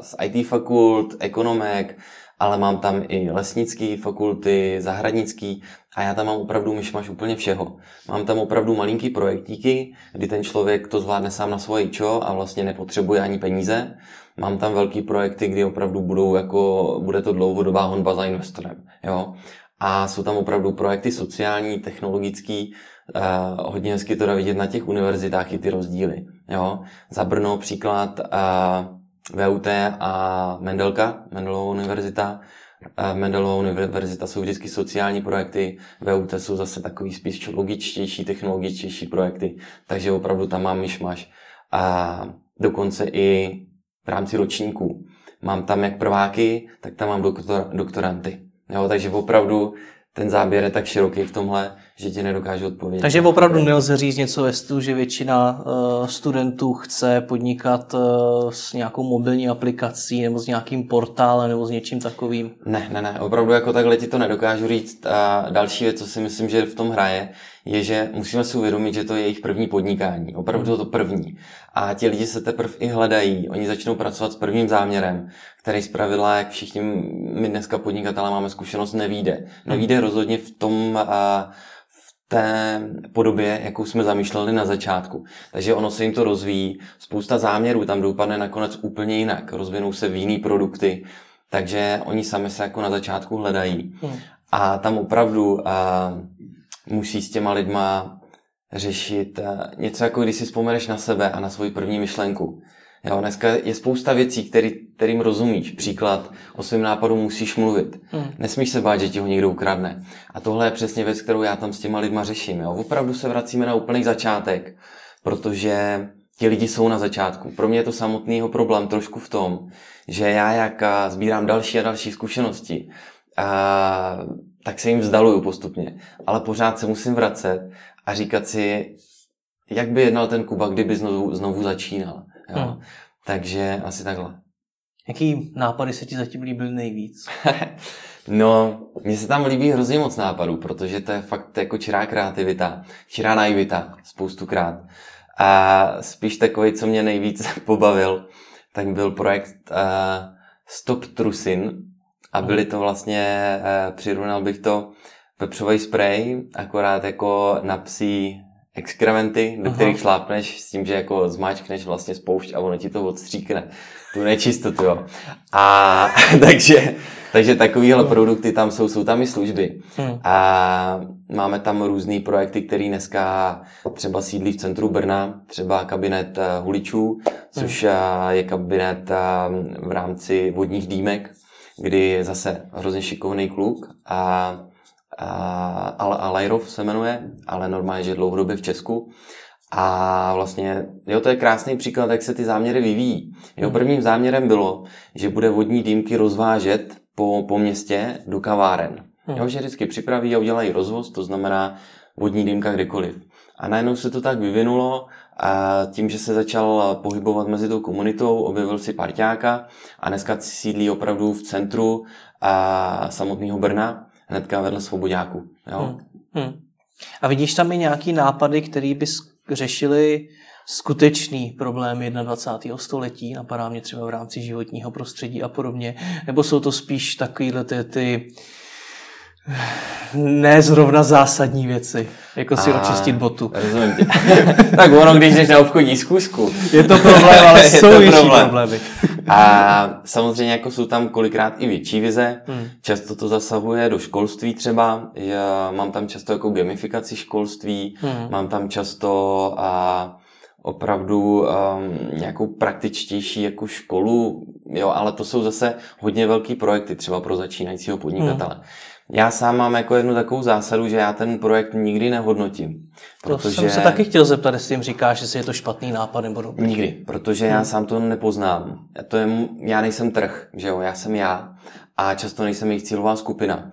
z í té fakult, ekonomek, ale mám tam i lesnické fakulty, zahradnický a já tam mám opravdu myšmaš úplně všeho. Mám tam opravdu malinký projektíky, kdy ten člověk to zvládne sám na svoje čo a vlastně nepotřebuje ani peníze. Mám tam velký projekty, kdy opravdu budou jako, bude to dlouhodobá honba za investorem. Jo? A jsou tam opravdu projekty sociální, technologický, eh, hodně hezky to dá vidět na těch univerzitách i ty rozdíly. Jo? Za Brno příklad... Eh, V U T a Mendelka, Mendelova univerzita. Mendelova univerzita jsou vždycky sociální projekty, V U T jsou zase takový spíš logičtější, technologičtější projekty, takže opravdu tam mám myšmaš. A dokonce i v rámci ročníků. Mám tam jak prváky, tak tam mám doktor, doktoranty. Jo, takže opravdu ten záběr je tak široký v tomhle, že ti nedokážu odpovědět. Takže opravdu nelze říct něco ve stylu, že většina uh, studentů chce podnikat uh, s nějakou mobilní aplikací nebo s nějakým portálem nebo s něčím takovým. Ne, ne, ne, opravdu jako takhle ti to nedokážu říct. A další věc, co si myslím, že v tom hraje, je, že musíme si uvědomit, že to je jejich první podnikání. Opravdu to první. A ti lidi se teprve i hledají. Oni začnou pracovat s prvním záměrem, který zpravidla, jak všichni my dneska podnikatelé máme zkušenost, nevyjde. Nevyjde rozhodně v tom... Uh, té podobě, jakou jsme zamýšleli na začátku. Takže ono se jim to rozvíjí. Spousta záměrů tam dopadne nakonec úplně jinak. Rozvinou se v jiný produkty. Takže oni sami se jako na začátku hledají. Hmm. A tam opravdu a, musí s těma lidma řešit a, něco jako když si vzpomeneš na sebe a na svoji první myšlenku. Jo, dneska je spousta věcí, který, kterým rozumíš. Příklad, o svém nápadu musíš mluvit. Mm. Nesmíš se bát, že ti ho někdo ukradne. A tohle je přesně věc, kterou já tam s těma lidma řeším. Jo. Opravdu se vracíme na úplný začátek, protože ti lidi jsou na začátku. Pro mě je to samotnýho problém trošku v tom, že já jak sbírám další a další zkušenosti, a, tak se jim vzdaluju postupně. Ale pořád se musím vracet a říkat si, jak by jednal ten Kuba, kdyby znovu, znovu začínal. Jo. Hmm. Takže asi takhle. Jaký nápady se ti zatím líbily nejvíc? No, mně se tam líbí hrozně moc nápadů, protože to je fakt jako čirá kreativita, čirá naivita, spoustukrát. A spíš takový, co mě nejvíc pobavil, tak byl projekt uh, Stop Trusin A byly to vlastně, přirovnal bych to, pepřový sprej, akorát jako na psí exkrementy, do kterých šlápneš s tím, že jako zmáčkneš vlastně spoušť a ono ti to odstříkne. Tu nečistotu, jo. A takže, takže takovýhle produkty tam jsou, jsou tam i služby. A máme tam různý projekty, které dneska třeba sídlí v centru Brna, třeba kabinet huličů, což je kabinet v rámci vodních dýmek, kdy je zase hrozně šikovný kluk a Ala Elayova se jmenuje, ale normálně, že dlouhodobě v Česku. A vlastně, jo, to je krásný příklad, jak se ty záměry vyvíjí. Jo, prvním záměrem bylo, že bude vodní dýmky rozvážet po, po městě do kaváren. Jo, že vždycky připraví a udělají rozvoz, to znamená vodní dýmka kdekoliv. A najednou se to tak vyvinulo a tím, že se začal pohybovat mezi tou komunitou, objevil si parťáka a dneska sídlí opravdu v centru a samotného Brna, hnedka vedle Svoboďáku. Jo? Hmm. Hmm. A vidíš tam i nějaký nápady, které by řešily skutečný problém dvacátého prvního století, napadá mě třeba v rámci životního prostředí a podobně, nebo jsou to spíš takovýhle ty, ty ne zrovna zásadní věci, jako si a, očistit botu. Rozumím tě. Tak ono, když jdeš na obchodní schůzku. Je to problém, ale jsou větší problém. problémy. A samozřejmě jako jsou tam kolikrát i větší vize. Hmm. Často to zasahuje do školství třeba. Já mám tam často jako gamifikaci školství. Hmm. Mám tam často a opravdu um, nějakou praktičtější jako školu. Jo, ale to jsou zase hodně velký projekty třeba pro začínajícího podnikatele. Hmm. Já sám mám jako jednu takovou zásadu, že já ten projekt nikdy nehodnotím. Protože... To jsem se taky chtěl zeptat, jestli jim říkáš, jestli je to špatný nápad nebo dobrý. Nikdy, protože já sám to nepoznám. Já, to je, já nejsem trh, že jo, já jsem já a často nejsem jejich cílová skupina.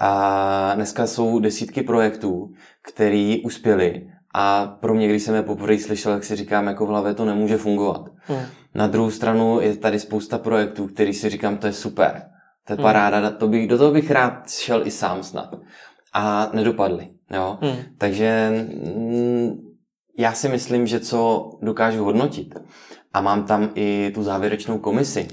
A dneska jsou desítky projektů, který uspěli a pro mě, když jsem je poprvé slyšel, tak si říkám, jako v hlavě to nemůže fungovat. Hmm. Na druhou stranu je tady spousta projektů, který si říkám, to je super. To je paráda, to bych, do toho bych rád šel i sám snad. A nedopadly. Jo? Hmm. Takže mm, já si myslím, že co dokážu hodnotit. A mám tam i tu závěrečnou komisi.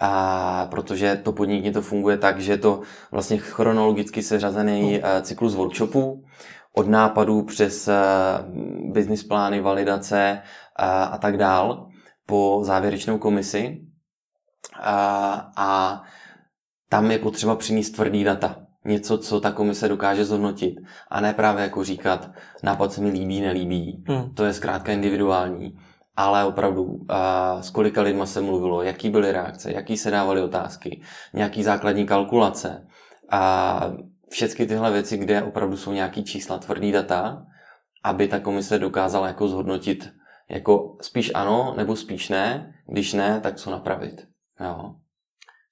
A protože to podnikně to funguje tak, že je to vlastně chronologicky seřazený hmm. cyklus workshopů. Od nápadů přes business plány, validace a, a tak dál. Po závěrečnou komisi. A, a tam je potřeba přinést tvrdý data. Něco, co ta komise dokáže zhodnotit. A ne právě jako říkat, nápad se mi líbí, nelíbí. Hmm. To je zkrátka individuální. Ale opravdu, uh, s kolika lidma se mluvilo, jaký byly reakce, jaký se dávaly otázky, nějaký základní kalkulace. A všechny tyhle věci, kde opravdu jsou nějaký čísla, tvrdý data, aby ta komise dokázala jako zhodnotit jako spíš ano, nebo spíš ne. Když ne, tak co napravit. Jo.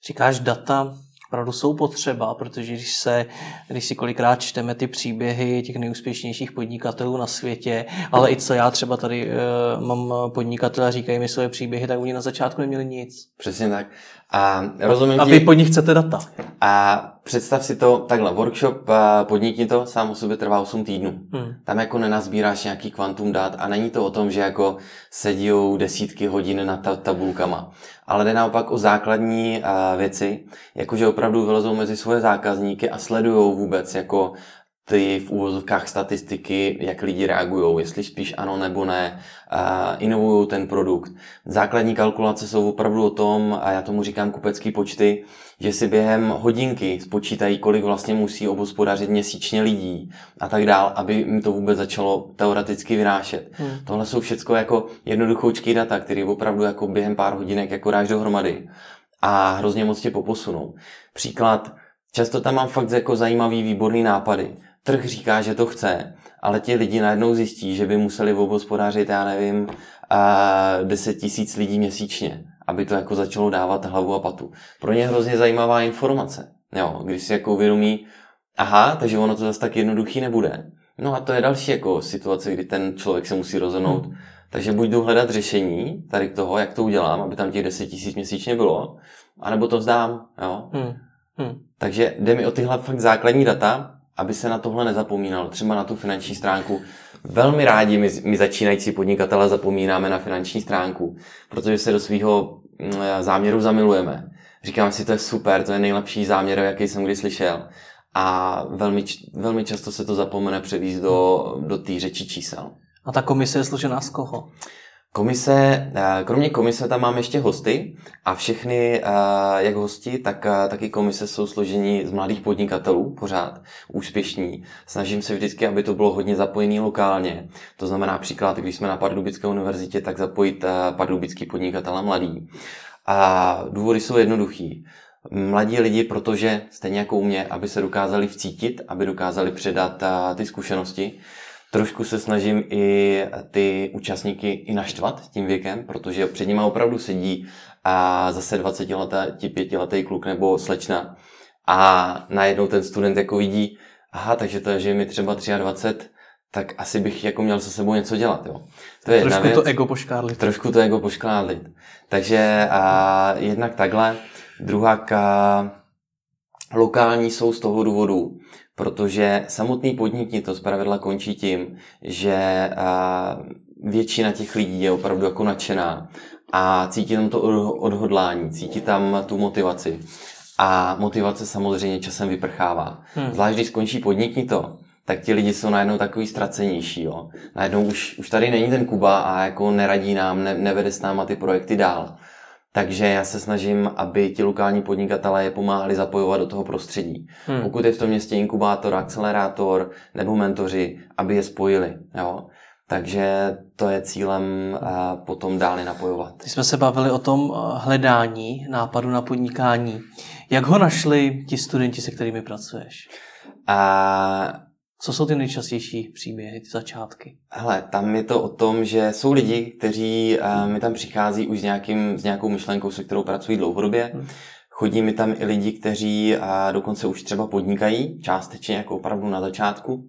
Říkáš data... Opravdu jsou potřeba, protože když, se, když si kolikrát čteme ty příběhy těch nejúspěšnějších podnikatelů na světě, ale i co já třeba tady e, mám podnikatele a říkají mi svoje příběhy, tak oni na začátku neměli nic. Přesně tak. A, rozumím a vy ti, po nich chcete data. A představ si to takhle, workshop Podnikni to sám o sobě trvá osm týdnů. Hmm. Tam jako nenazbíráš nějaký kvantum dat a není to o tom, že jako sedíjou desítky hodin nad tabulkama. Ale jde naopak o základní a, věci, jakože opravdu vylezou mezi svoje zákazníky a sledujou vůbec jako ty v úvozovkách statistiky, jak lidi reagují, jestli spíš ano nebo ne, a, inovují ten produkt. Základní kalkulace jsou opravdu o tom, a já tomu říkám kupecký počty, že si během hodinky spočítají, kolik vlastně musí obhospodařit měsíčně lidí a tak dál, aby jim to vůbec začalo teoreticky vynášet. Hmm. Tohle jsou všechno jako jednoduchoučký data, které opravdu jako během pár hodinek jako dáš dohromady a hrozně moc tě poposunou. Příklad, často tam mám fakt jako zajímavý, výborný nápady. Trh říká, že to chce, ale ti lidi najednou zjistí, že by museli obhospodařit, já nevím, deset tisíc lidí měsíčně, aby to jako začalo dávat hlavu a patu. Pro ně hrozně zajímavá informace, jo, když si jako uvědomí, aha, takže ono to zase tak jednoduchý nebude. No a to je další jako situace, kdy ten člověk se musí rozhodnout. Hmm. Takže buď jdu hledat řešení tady k toho, jak to udělám, aby tam těch deset tisíc měsíčně bylo, anebo to vzdám, jo. Hmm. Hmm. Takže jde mi o tyhle fakt základní data, aby se na tohle nezapomínalo, třeba na tu finanční stránku. Velmi rádi my, my začínající podnikatele zapomínáme na finanční stránku, protože se do svého záměru zamilujeme. říkám si, to je super, to je nejlepší záměr, jaký jsem kdy slyšel. A velmi, velmi často se to zapomene převést do, do té řeči čísel. A ta komise je složená z koho? Komise, kromě komise tam máme ještě hosty a všechny, jak hosti, tak taky komise jsou složení z mladých podnikatelů, pořád úspěšní. Snažím se vždycky, aby to bylo hodně zapojené lokálně. To znamená příklad, když jsme na Pardubické univerzitě, tak zapojit pardubický podnikatele mladý. A důvody jsou jednoduchý. Mladí lidi, protože stejně jako u mě, aby se dokázali vcítit, aby dokázali předat ty zkušenosti. Trošku se snažím i ty účastníky i naštvat tím věkem, protože před nima opravdu sedí a zase dvacetiletý, pětiletý kluk nebo slečna a najednou ten student jako vidí, aha, takže to je, že je mi třeba dvacet tři, tak asi bych jako měl se sebou něco dělat. Jo. To je trošku jedna věc, to ego poškádlit. Trošku to ego poškádlit. Takže a, jednak takhle, druhá ka, lokální jsou z toho důvodu, protože samotný podnikni to zpravidla končí tím, že většina těch lidí je opravdu jako nadšená a cítí tam to odhodlání, cítí tam tu motivaci. A motivace samozřejmě časem vyprchává. Hmm. Zvlášť když skončí podnikni to, tak ti lidi jsou najednou takový ztracenější. Jo. Najednou už, už tady není ten Kuba a jako neradí nám, ne, nevede s náma ty projekty dál. Takže já se snažím, aby ti lokální podnikatelé je pomáhali zapojovat do toho prostředí. Hmm. Pokud je v tom městě inkubátor, akcelerátor nebo mentoři, aby je spojili. Jo? Takže to je cílem potom dále napojovat. Když jsme se bavili o tom hledání nápadu na podnikání, jak ho našli ti studenti, se kterými pracuješ? A... Co jsou ty nejčastější příběhy, ty začátky? Hele, tam je to o tom, že jsou lidi, kteří uh, mi tam přichází už s, nějakým, s nějakou myšlenkou, se kterou pracují dlouhodobě. Hmm. Chodí mi tam i lidi, kteří uh, dokonce už třeba podnikají, částečně jako opravdu na začátku.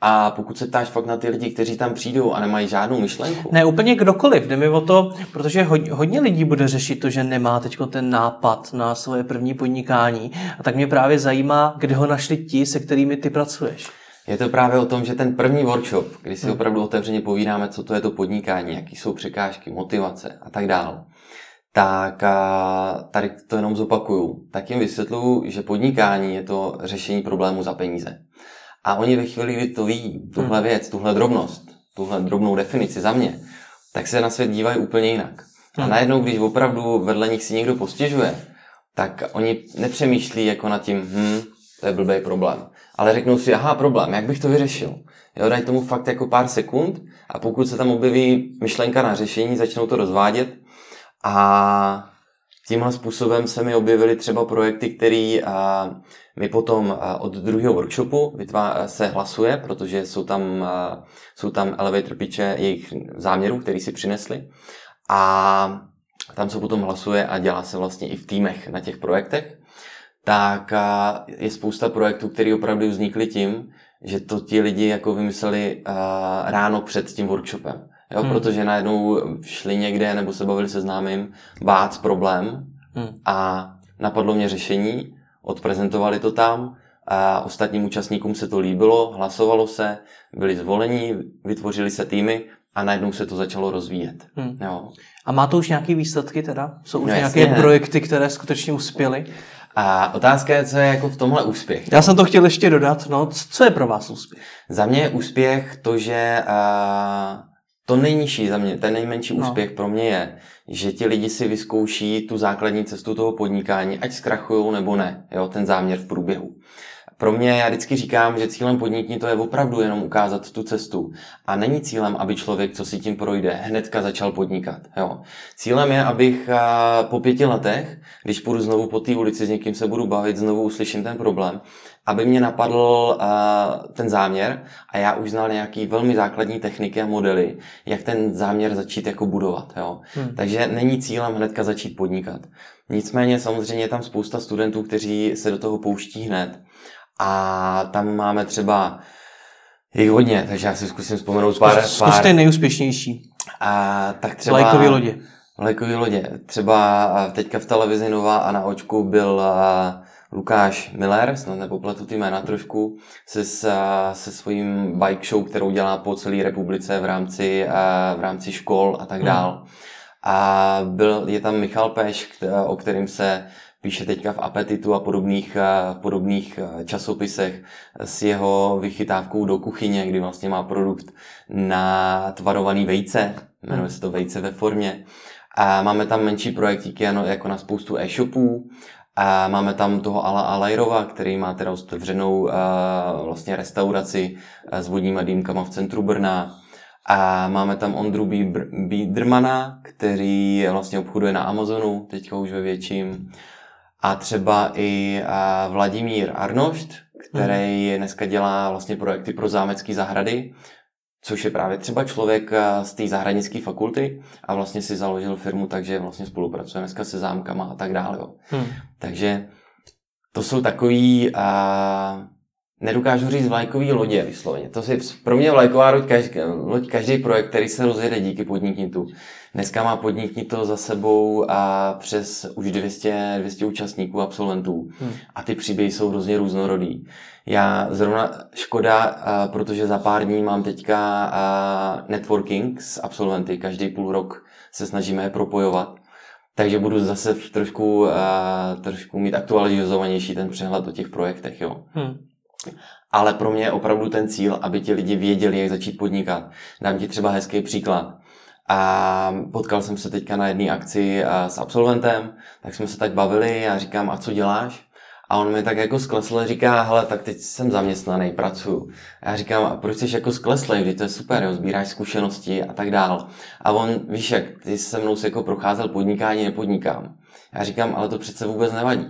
A pokud se ptáš fakt na ty lidi, kteří tam přijdou a nemají žádnou myšlenku. Ne, úplně kdokoliv, jde mi o to, protože hodně lidí bude řešit to, že nemá teď ten nápad na svoje první podnikání. A tak mě právě zajímá, kde ho našli ti, se kterými ty pracuješ. Je to právě o tom, že ten první workshop, kdy si opravdu otevřeně povídáme, co to je to podnikání, jaký jsou překážky, motivace a tak dále. Tak tady to jenom zopakuju. Tak jim vysvětluju, že podnikání je to řešení problému za peníze. A oni ve chvíli, kdy to ví, tuhle věc, tuhle drobnost, tuhle drobnou definici za mě, tak se na svět dívají úplně jinak. A najednou, když opravdu vedle nich si někdo postěžuje, tak oni nepřemýšlí jako nad tím, hm, to je blbej problém. Ale řeknou si, aha, problém, jak bych to vyřešil? Jo, dají tomu fakt jako pár sekund a pokud se tam objeví myšlenka na řešení, začnou to rozvádět a... Tímhle způsobem se mi objevily třeba projekty, které mi potom od druhého workshopu vytvá- se hlasuje, protože jsou tam, jsou tam elevator pitche jejich záměrů, který si přinesli. A tam se potom hlasuje a dělá se vlastně i v týmech na těch projektech. Tak je spousta projektů, které opravdu vznikly tím, že to ti lidi jako vymysleli ráno před tím workshopem. Jo, hmm. Protože najednou šli někde nebo se bavili se známým, bác problém hmm. a napadlo mě řešení, odprezentovali to tam a ostatním účastníkům se to líbilo, hlasovalo se, byli zvoleni, vytvořili se týmy a najednou se to začalo rozvíjet. Hmm. Jo. A má to už nějaké výsledky teda? Jsou už no nějaké jasně, projekty, které skutečně uspěly? A otázka je, co je jako v tomhle úspěch. Já jsem to chtěl ještě dodat, no, co je pro vás úspěch? Za mě je úspěch to, že... A... To nejnižší za mě, ten nejmenší úspěch no. pro mě je, že ti lidi si vyzkouší tu základní cestu toho podnikání, ať zkrachujou nebo ne, jo, ten záměr v průběhu. Pro mě, já vždycky říkám, že cílem podnikni to je opravdu jenom ukázat tu cestu. A není cílem, aby člověk, co si tím projde, hnedka začal podnikat. Jo. Cílem je, abych a, po pěti letech, když půjdu znovu po té ulici, s někým se budu bavit, znovu uslyším ten problém, aby mě napadl a, ten záměr a já už znal nějaký velmi základní techniky a modely, jak ten záměr začít jako budovat. Jo. Hmm. Takže není cílem hnedka začít podnikat. Nicméně samozřejmě je tam spousta studentů, kteří se do toho pouští hned. A tam máme třeba jich hodně, takže já si zkusím vzpomenout pár... Zkus, zkuste pár... nejúspěšnější. A tak třeba... Vlajkový lodě. Vlajkový lodě. Třeba teďka v televizi Nova a na Očku byl Lukáš Miller, snad nepopletu ty jména trošku, se, se svým bike show, kterou dělá po celé republice v rámci, v rámci škol a tak dál. Hmm. A byl, je tam Michal Peš, o kterým se píše teďka v Apetitu a podobných, podobných časopisech s jeho vychytávkou do kuchyně, kdy vlastně má produkt na tvarovaný vejce, jmenuje se to Vejce ve formě. A máme tam menší projektíky jako na spoustu e-shopů. A máme tam toho Ala Elayova, který má teda otevřenou vlastně restauraci s vodníma dýmkama v centru Brna. A máme tam Ondru Biedermana, který vlastně obchoduje na Amazonu, teďka už ve větším. A třeba i Vladimír Arnošt, který dneska dělá vlastně projekty pro zámecké zahrady, což je právě třeba člověk z té zahradnické fakulty a vlastně si založil firmu, takže vlastně spolupracuje dneska se zámkama a tak dále. Hmm. Takže to jsou takový, a nedokážu říct vlajkový lodě vysloveně. To je pro mě vlajková loď každý, loď, každý projekt, který se rozjede díky Podnikni to. Dneska má Podnikni to za sebou a přes už dvě stě, dvě stě účastníků, absolventů. Hmm. A ty příběhy jsou hrozně různorodý. Já zrovna škoda, protože za pár dní mám teďka networking s absolventy. Každý půl rok se snažíme je propojovat. Takže budu zase trošku, trošku mít aktualizovanější ten přehled o těch projektech. Jo. Hmm. Ale pro mě je opravdu ten cíl, aby ti lidi věděli, jak začít podnikat. Dám ti třeba hezký příklad. A potkal jsem se teďka na jedné akci s absolventem, tak jsme se tak bavili a říkám, a co děláš? A on mi tak jako sklesle říká, hele, tak teď jsem zaměstnaný, pracuju. A já říkám, a proč jsi jako skleslej, vždyť to je super, jo, sbíráš zkušenosti a tak dál. A on, víš jak, ty se mnou se jako procházel podnikání, nepodnikám. Já říkám, ale to přece vůbec nevadí.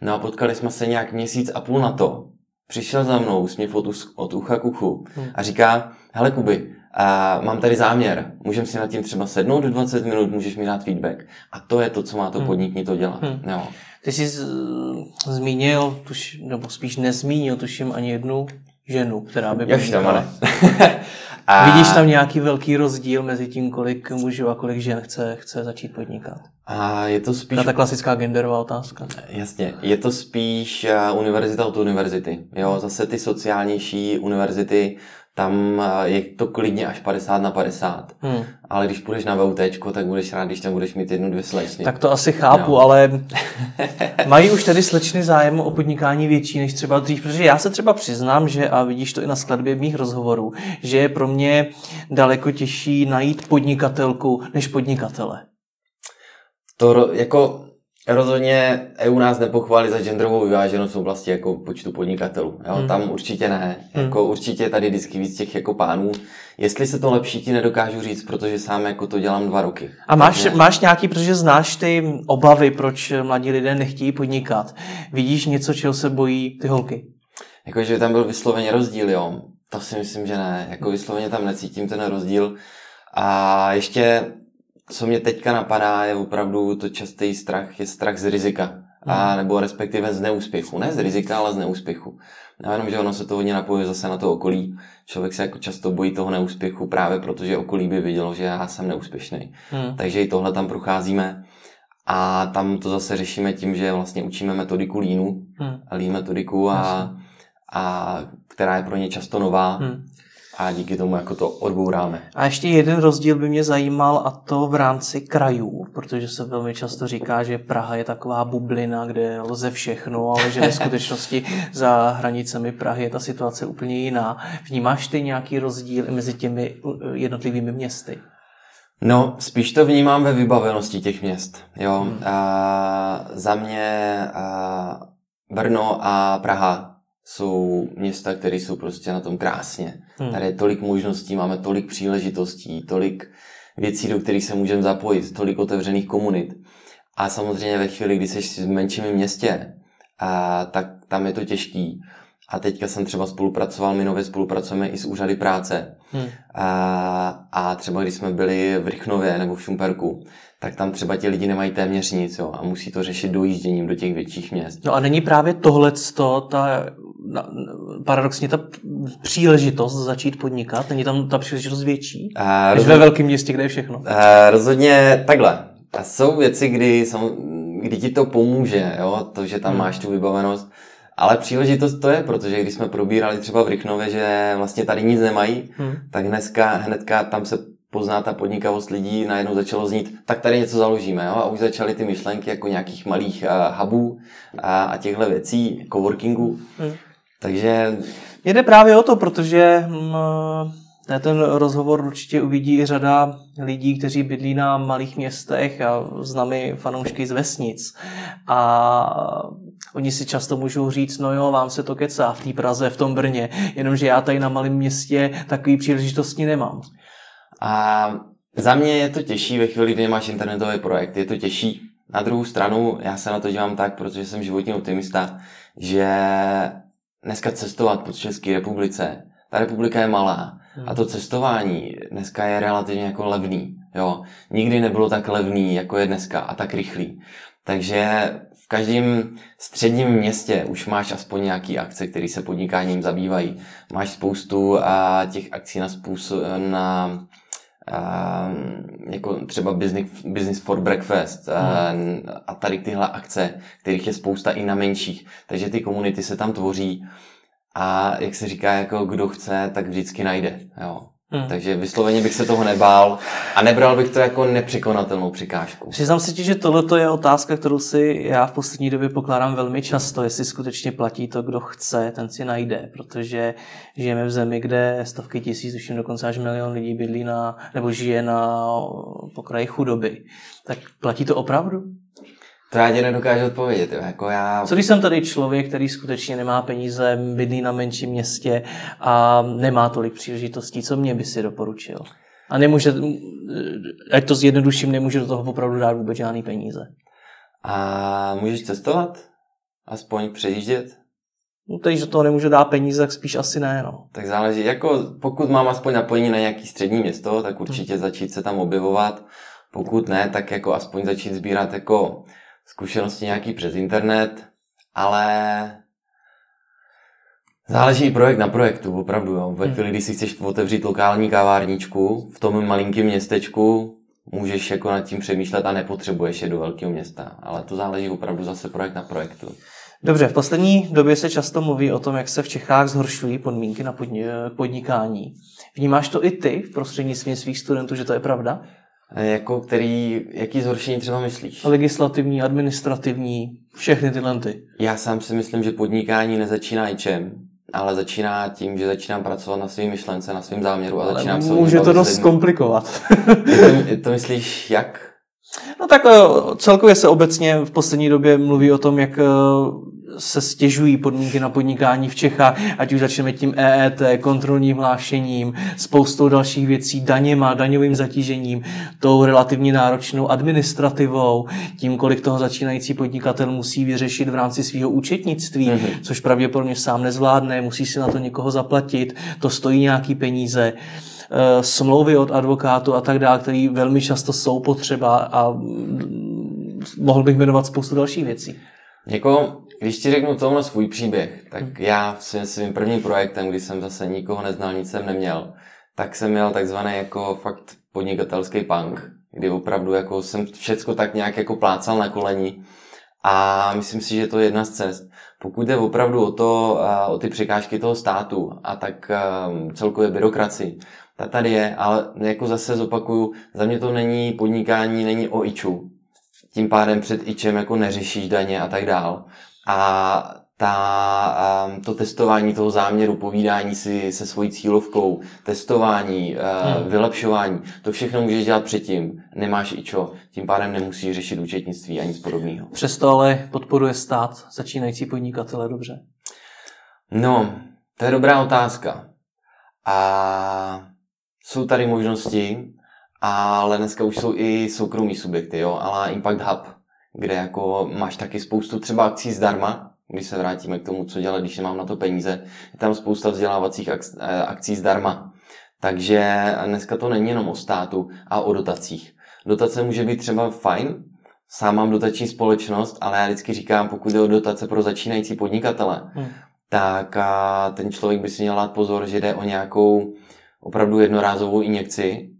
No a potkali jsme se nějak měsíc a půl na to. Přišel za mnou, směv od, od ucha k uchu a říká, hele Kuby, a mám tady záměr, můžem si nad tím třeba sednout do dvacet minut, můžeš mi dát feedback. A to je to, co má to Podnikni to dělat. Hmm. Jo. Ty jsi z, zmínil, tuž, nebo spíš nezmínil, tuším, ani jednu ženu, která by podnikala. A... Vidíš tam nějaký velký rozdíl mezi tím, kolik mužů a kolik žen chce, chce začít podnikat? A je to spíš... Ta klasická genderová otázka. Jasně, je to spíš univerzita od univerzity. Jo, zase ty sociálnější univerzity, tam je to klidně až padesát na padesát. Hmm. Ale když půjdeš na V U T, tak budeš rád, když tam budeš mít jednu, dvě slečny. Tak to asi chápu, no. Ale mají už tedy slečny zájem o podnikání větší než třeba dřív, protože já se třeba přiznám, že, a vidíš to i na skladbě mých rozhovorů, že je pro mě daleko těžší najít podnikatelku než podnikatele. To jako... Rozhodně E U nás nepochválí za genderovou vyváženost v oblasti jako počtu podnikatelů. Jo? Mm. Tam určitě ne. Mm. Jako určitě tady vždycky víc těch jako pánů. Jestli se to lepší, ti nedokážu říct, protože sám jako to dělám dva roky. A máš, máš nějaký, protože znáš ty obavy, proč mladí lidé nechtějí podnikat. Vidíš něco, čeho se bojí ty holky? Jakože tam byl vysloveně rozdíl, jo. To si myslím, že ne. Jako vysloveně tam necítím ten rozdíl. A ještě... Co mě teďka napadá, je opravdu to častý strach, je strach z rizika. A nebo respektive z neúspěchu. Ne z rizika, ale z neúspěchu. Já jenom, že ono se to hodně napojí zase na to okolí. Člověk se jako často bojí toho neúspěchu právě protože okolí by vidělo, že já jsem neúspěšný. Hmm. Takže i tohle tam procházíme. A tam to zase řešíme tím, že vlastně učíme metodiku Línu. Hmm. Lín metodiku, a, a, která je pro ně často nová. Hmm. A díky tomu jako to odbouráme. A ještě jeden rozdíl by mě zajímal, a to v rámci krajů, protože se velmi často říká, že Praha je taková bublina, kde lze všechno, ale že ve skutečnosti za hranicemi Prahy je ta situace úplně jiná. Vnímáš ty nějaký rozdíl mezi těmi jednotlivými městy? No, spíš to vnímám ve vybavenosti těch měst. Jo. Hmm. A za mě a Brno a Praha jsou města, které jsou prostě na tom krásně. Hmm. Tady je tolik možností, máme tolik příležitostí, tolik věcí, do kterých se můžeme zapojit, tolik otevřených komunit. A samozřejmě ve chvíli, kdy jsi v menším městě, a, tak tam je to těžký. A teďka jsem třeba spolupracoval, my nově spolupracujeme i s úřady práce. Hmm. A, a třeba když jsme byli v Rychnově nebo v Šumperku, tak tam třeba ti lidi nemají téměř nic, jo, a musí to řešit dojížděním do těch větších měst. No a není právě tohleto, ta paradoxně ta příležitost začít podnikat, není tam ta příležitost větší, a než ve velkém městě, kde je všechno? A rozhodně takhle. A jsou věci, kdy, kdy ti to pomůže, jo, to, že tam hmm. máš tu vybavenost. Ale příležitost to je, protože když jsme probírali třeba v Rychnově, že vlastně tady nic nemají, hmm. tak dneska hnedka tam se pozná ta podnikavost lidí, najednou začalo znít, tak tady něco založíme, jo? A už začaly ty myšlenky jako nějakých malých uh, hubů a, a těchto věcí, coworkingů. Hmm. Takže... Jde právě o to, protože m, ten rozhovor určitě uvidí i řada lidí, kteří bydlí na malých městech a známí fanoušky z vesnic. A oni si často můžou říct, no jo, vám se to kecá v té Praze, v tom Brně, jenomže já tady na malém městě takový příležitosti nemám. A za mě je to těžší ve chvíli, kdy máš internetový projekt, je to těžší. Na druhou stranu, já se na to dívám tak, protože jsem životní optimista, že dneska cestovat po České republice, ta republika je malá a to cestování dneska je relativně jako levný, jo. Nikdy nebylo tak levný, jako je dneska a tak rychlý. Takže v každém středním městě už máš aspoň nějaký akce, které se podnikáním zabývají. Máš spoustu a těch akcí na způsob, na a, jako třeba business, business for breakfast a, a tady tyhle akce, kterých je spousta i na menších. Takže ty komunity se tam tvoří a jak se říká, jako kdo chce, tak vždycky najde. Jo. Hmm. Takže vysloveně bych se toho nebál a nebral bych to jako nepřekonatelnou překážku. Přiznám se ti, že tohleto je otázka, kterou si já v poslední době pokládám velmi často, jestli skutečně platí to, kdo chce, ten si najde, protože žijeme v zemi, kde stovky tisíc, už dokonce až milion lidí bydlí na, nebo žije na pokraji chudoby. Tak platí to opravdu? To já tě nedokážu odpovědět. Jako já... Co když jsem tady člověk, který skutečně nemá peníze, bydlí na menším městě a nemá tolik příležitostí, co mě by si doporučil? A nemůže, ať to zjednoduším, nemůže do toho opravdu dát vůbec žádný peníze. A můžeš cestovat? Aspoň přejíždět? No, když do toho nemůžu dát peníze, tak spíš asi ne, no. Tak záleží, jako pokud mám aspoň napojení na nějaký střední město, tak určitě hmm. začít se tam objevovat. Pokud ne, tak jako aspoň začít sbírat jako zkušenosti nějaký přes internet, ale záleží i projekt na projektu, opravdu. Jo. Ve chvíli, když si chceš otevřít lokální kavárničku v tom malinkém městečku, můžeš jako nad tím přemýšlet a nepotřebuješ je do velkého města, ale to záleží opravdu zase projekt na projektu. Dobře, v poslední době se často mluví o tom, jak se v Čechách zhoršují podmínky na podnikání. Vnímáš to i ty v prostřednictvím svých studentů, že to je pravda? Jako který, jaký zhoršení třeba myslíš? Legislativní, administrativní, všechny tyhle ty. Já sám si myslím, že podnikání nezačíná ničem, ale začíná tím, že začínám pracovat na svým myšlence, na svým záměru a ale začínám se... může to dost komplikovat. to, to myslíš jak? No tak celkově se obecně v poslední době mluví o tom, jak se stěžují podmínky na podnikání v Čechách, ať už začneme tím E E T, kontrolním hlášením, spoustou dalších věcí, daněma, daňovým zatížením, tou relativně náročnou administrativou, tím, kolik toho začínající podnikatel musí vyřešit v rámci svého účetnictví, mm-hmm. což pravděpodobně sám nezvládne, musí si na to někoho zaplatit, to stojí nějaký peníze, smlouvy od advokátu a tak dále, které velmi často jsou potřeba a mohl bych jmenovat spoustu dalších věcí. Jako, když ti řeknu tohle svůj příběh, tak já svým, svým prvním projektem, kdy jsem zase nikoho neznal, nic jsem neměl, tak jsem měl takzvaný jako fakt podnikatelský punk, kdy opravdu jako jsem všecko tak nějak jako plácal na koleni a myslím si, že to je jedna z cest. Pokud jde opravdu o to, o ty překážky toho státu a tak celkově byrokracii, ta tady je, ale jako zase zopakuju, za mě to není podnikání, není o iču. Tím pádem před ičem jako neřešíš daně a tak dál. A ta, to testování toho záměru, povídání si se svojí cílovkou, testování, hmm. vylepšování, to všechno můžeš dělat předtím. Nemáš i čo, tím pádem nemusíš řešit účetnictví a nic podobného. Přesto ale podporuje stát začínající podnikatele dobře? No, to je dobrá otázka. A jsou tady možnosti, ale dneska už jsou i soukromí subjekty, jo, ale Impact Hub, kde jako máš taky spoustu třeba akcí zdarma, když se vrátíme k tomu, co dělat, když nemám na to peníze, je tam spousta vzdělávacích akcí zdarma. Takže dneska to není jenom o státu a o dotacích. Dotace může být třeba fajn, sám mám dotační společnost, ale já vždycky říkám, pokud jde o dotace pro začínající podnikatele, hmm. tak a ten člověk by si měl dát pozor, že jde o nějakou opravdu jednorázovou injekci,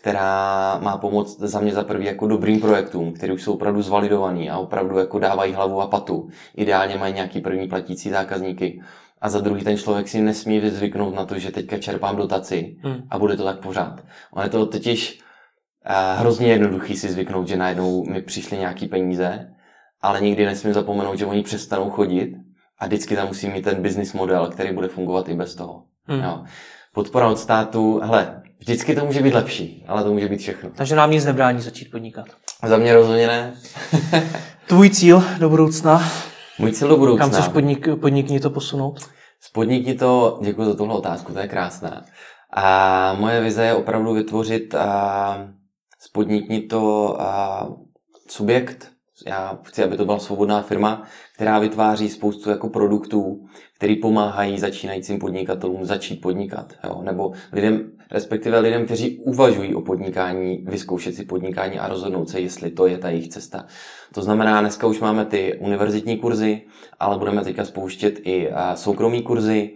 která má pomoct za mě za prvý jako dobrým projektům, které už jsou opravdu zvalidovaný a opravdu jako dávají hlavu a patu. Ideálně mají nějaký první platící zákazníky. A za druhý, ten člověk si nesmí vyzvyknout na to, že teďka čerpám dotaci hmm. a bude to tak pořád. Ono je to totiž uh, hrozně jednoduchý si zvyknout, že najednou mi přišly nějaký peníze, ale nikdy nesmím zapomenout, že oni přestanou chodit a vždycky tam musím mít ten business model, který bude fungovat i bez toho. Hmm. Jo. Podpora od státu, hele, vždycky to může být lepší, ale to může být všechno. Takže nám nic nebrání začít podnikat. Za mě rozhodně ne. Tvůj cíl do budoucna? Můj cíl do budoucna. Kam chceš podnik, podnikni to posunout? Podnikni to, děkuji za tuhle otázku, to je krásná. A moje vize je opravdu vytvořit a podnikni to a subjekt. Já chci, aby to byla svobodná firma, která vytváří spoustu jako produktů, které pomáhají začínajícím podnikatelům začít podnikat. Jo? Nebo lidem, respektive lidem, kteří uvažují o podnikání, vyzkoušet si podnikání a rozhodnout se, jestli to je ta jejich cesta. To znamená, dneska už máme ty univerzitní kurzy, ale budeme teďka spouštět i soukromí kurzy.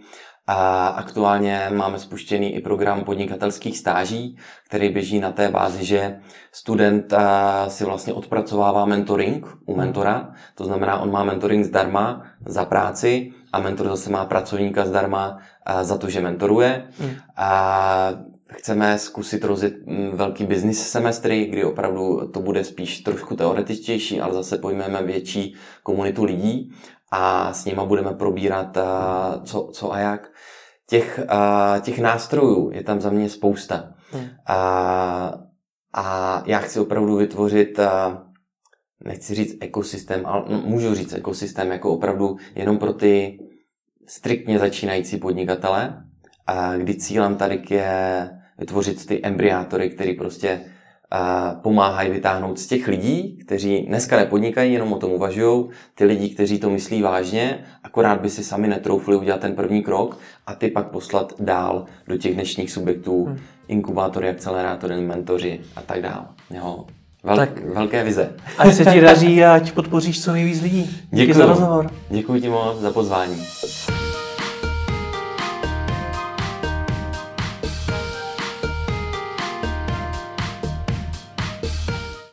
A aktuálně máme spuštěný i program podnikatelských stáží, který běží na té bázi, že student si vlastně odpracovává mentoring u mentora. To znamená, on má mentoring zdarma za práci a mentor zase má pracovníka zdarma za to, že mentoruje. A chceme zkusit rozjet velký business semestry, kdy opravdu to bude spíš trošku teoretičtější, ale zase pojmeme větší komunitu lidí. A s nima budeme probírat a, co, co a jak. Těch, a, těch nástrojů je tam za mě spousta. Hmm. A, a já chci opravdu vytvořit, a, nechci říct ekosystém, ale můžu říct ekosystém jako opravdu jenom pro ty striktně začínající podnikatele, a, kdy cílem tady je vytvořit ty embryátory, který prostě a pomáhají vytáhnout z těch lidí, kteří dneska nepodnikají, jenom o tom uvažujou, ty lidi, kteří to myslí vážně, akorát by si sami netroufli udělat ten první krok a ty pak poslat dál do těch dnešních subjektů, hmm. inkubátory, akcelerátory, mentoři a tak dál. Jo. Vel, tak. Velké vize. Ať se ti daří, ať podpoříš co nejvíc lidí. Děkuji za rozhovor. Děkuji ti moc za pozvání.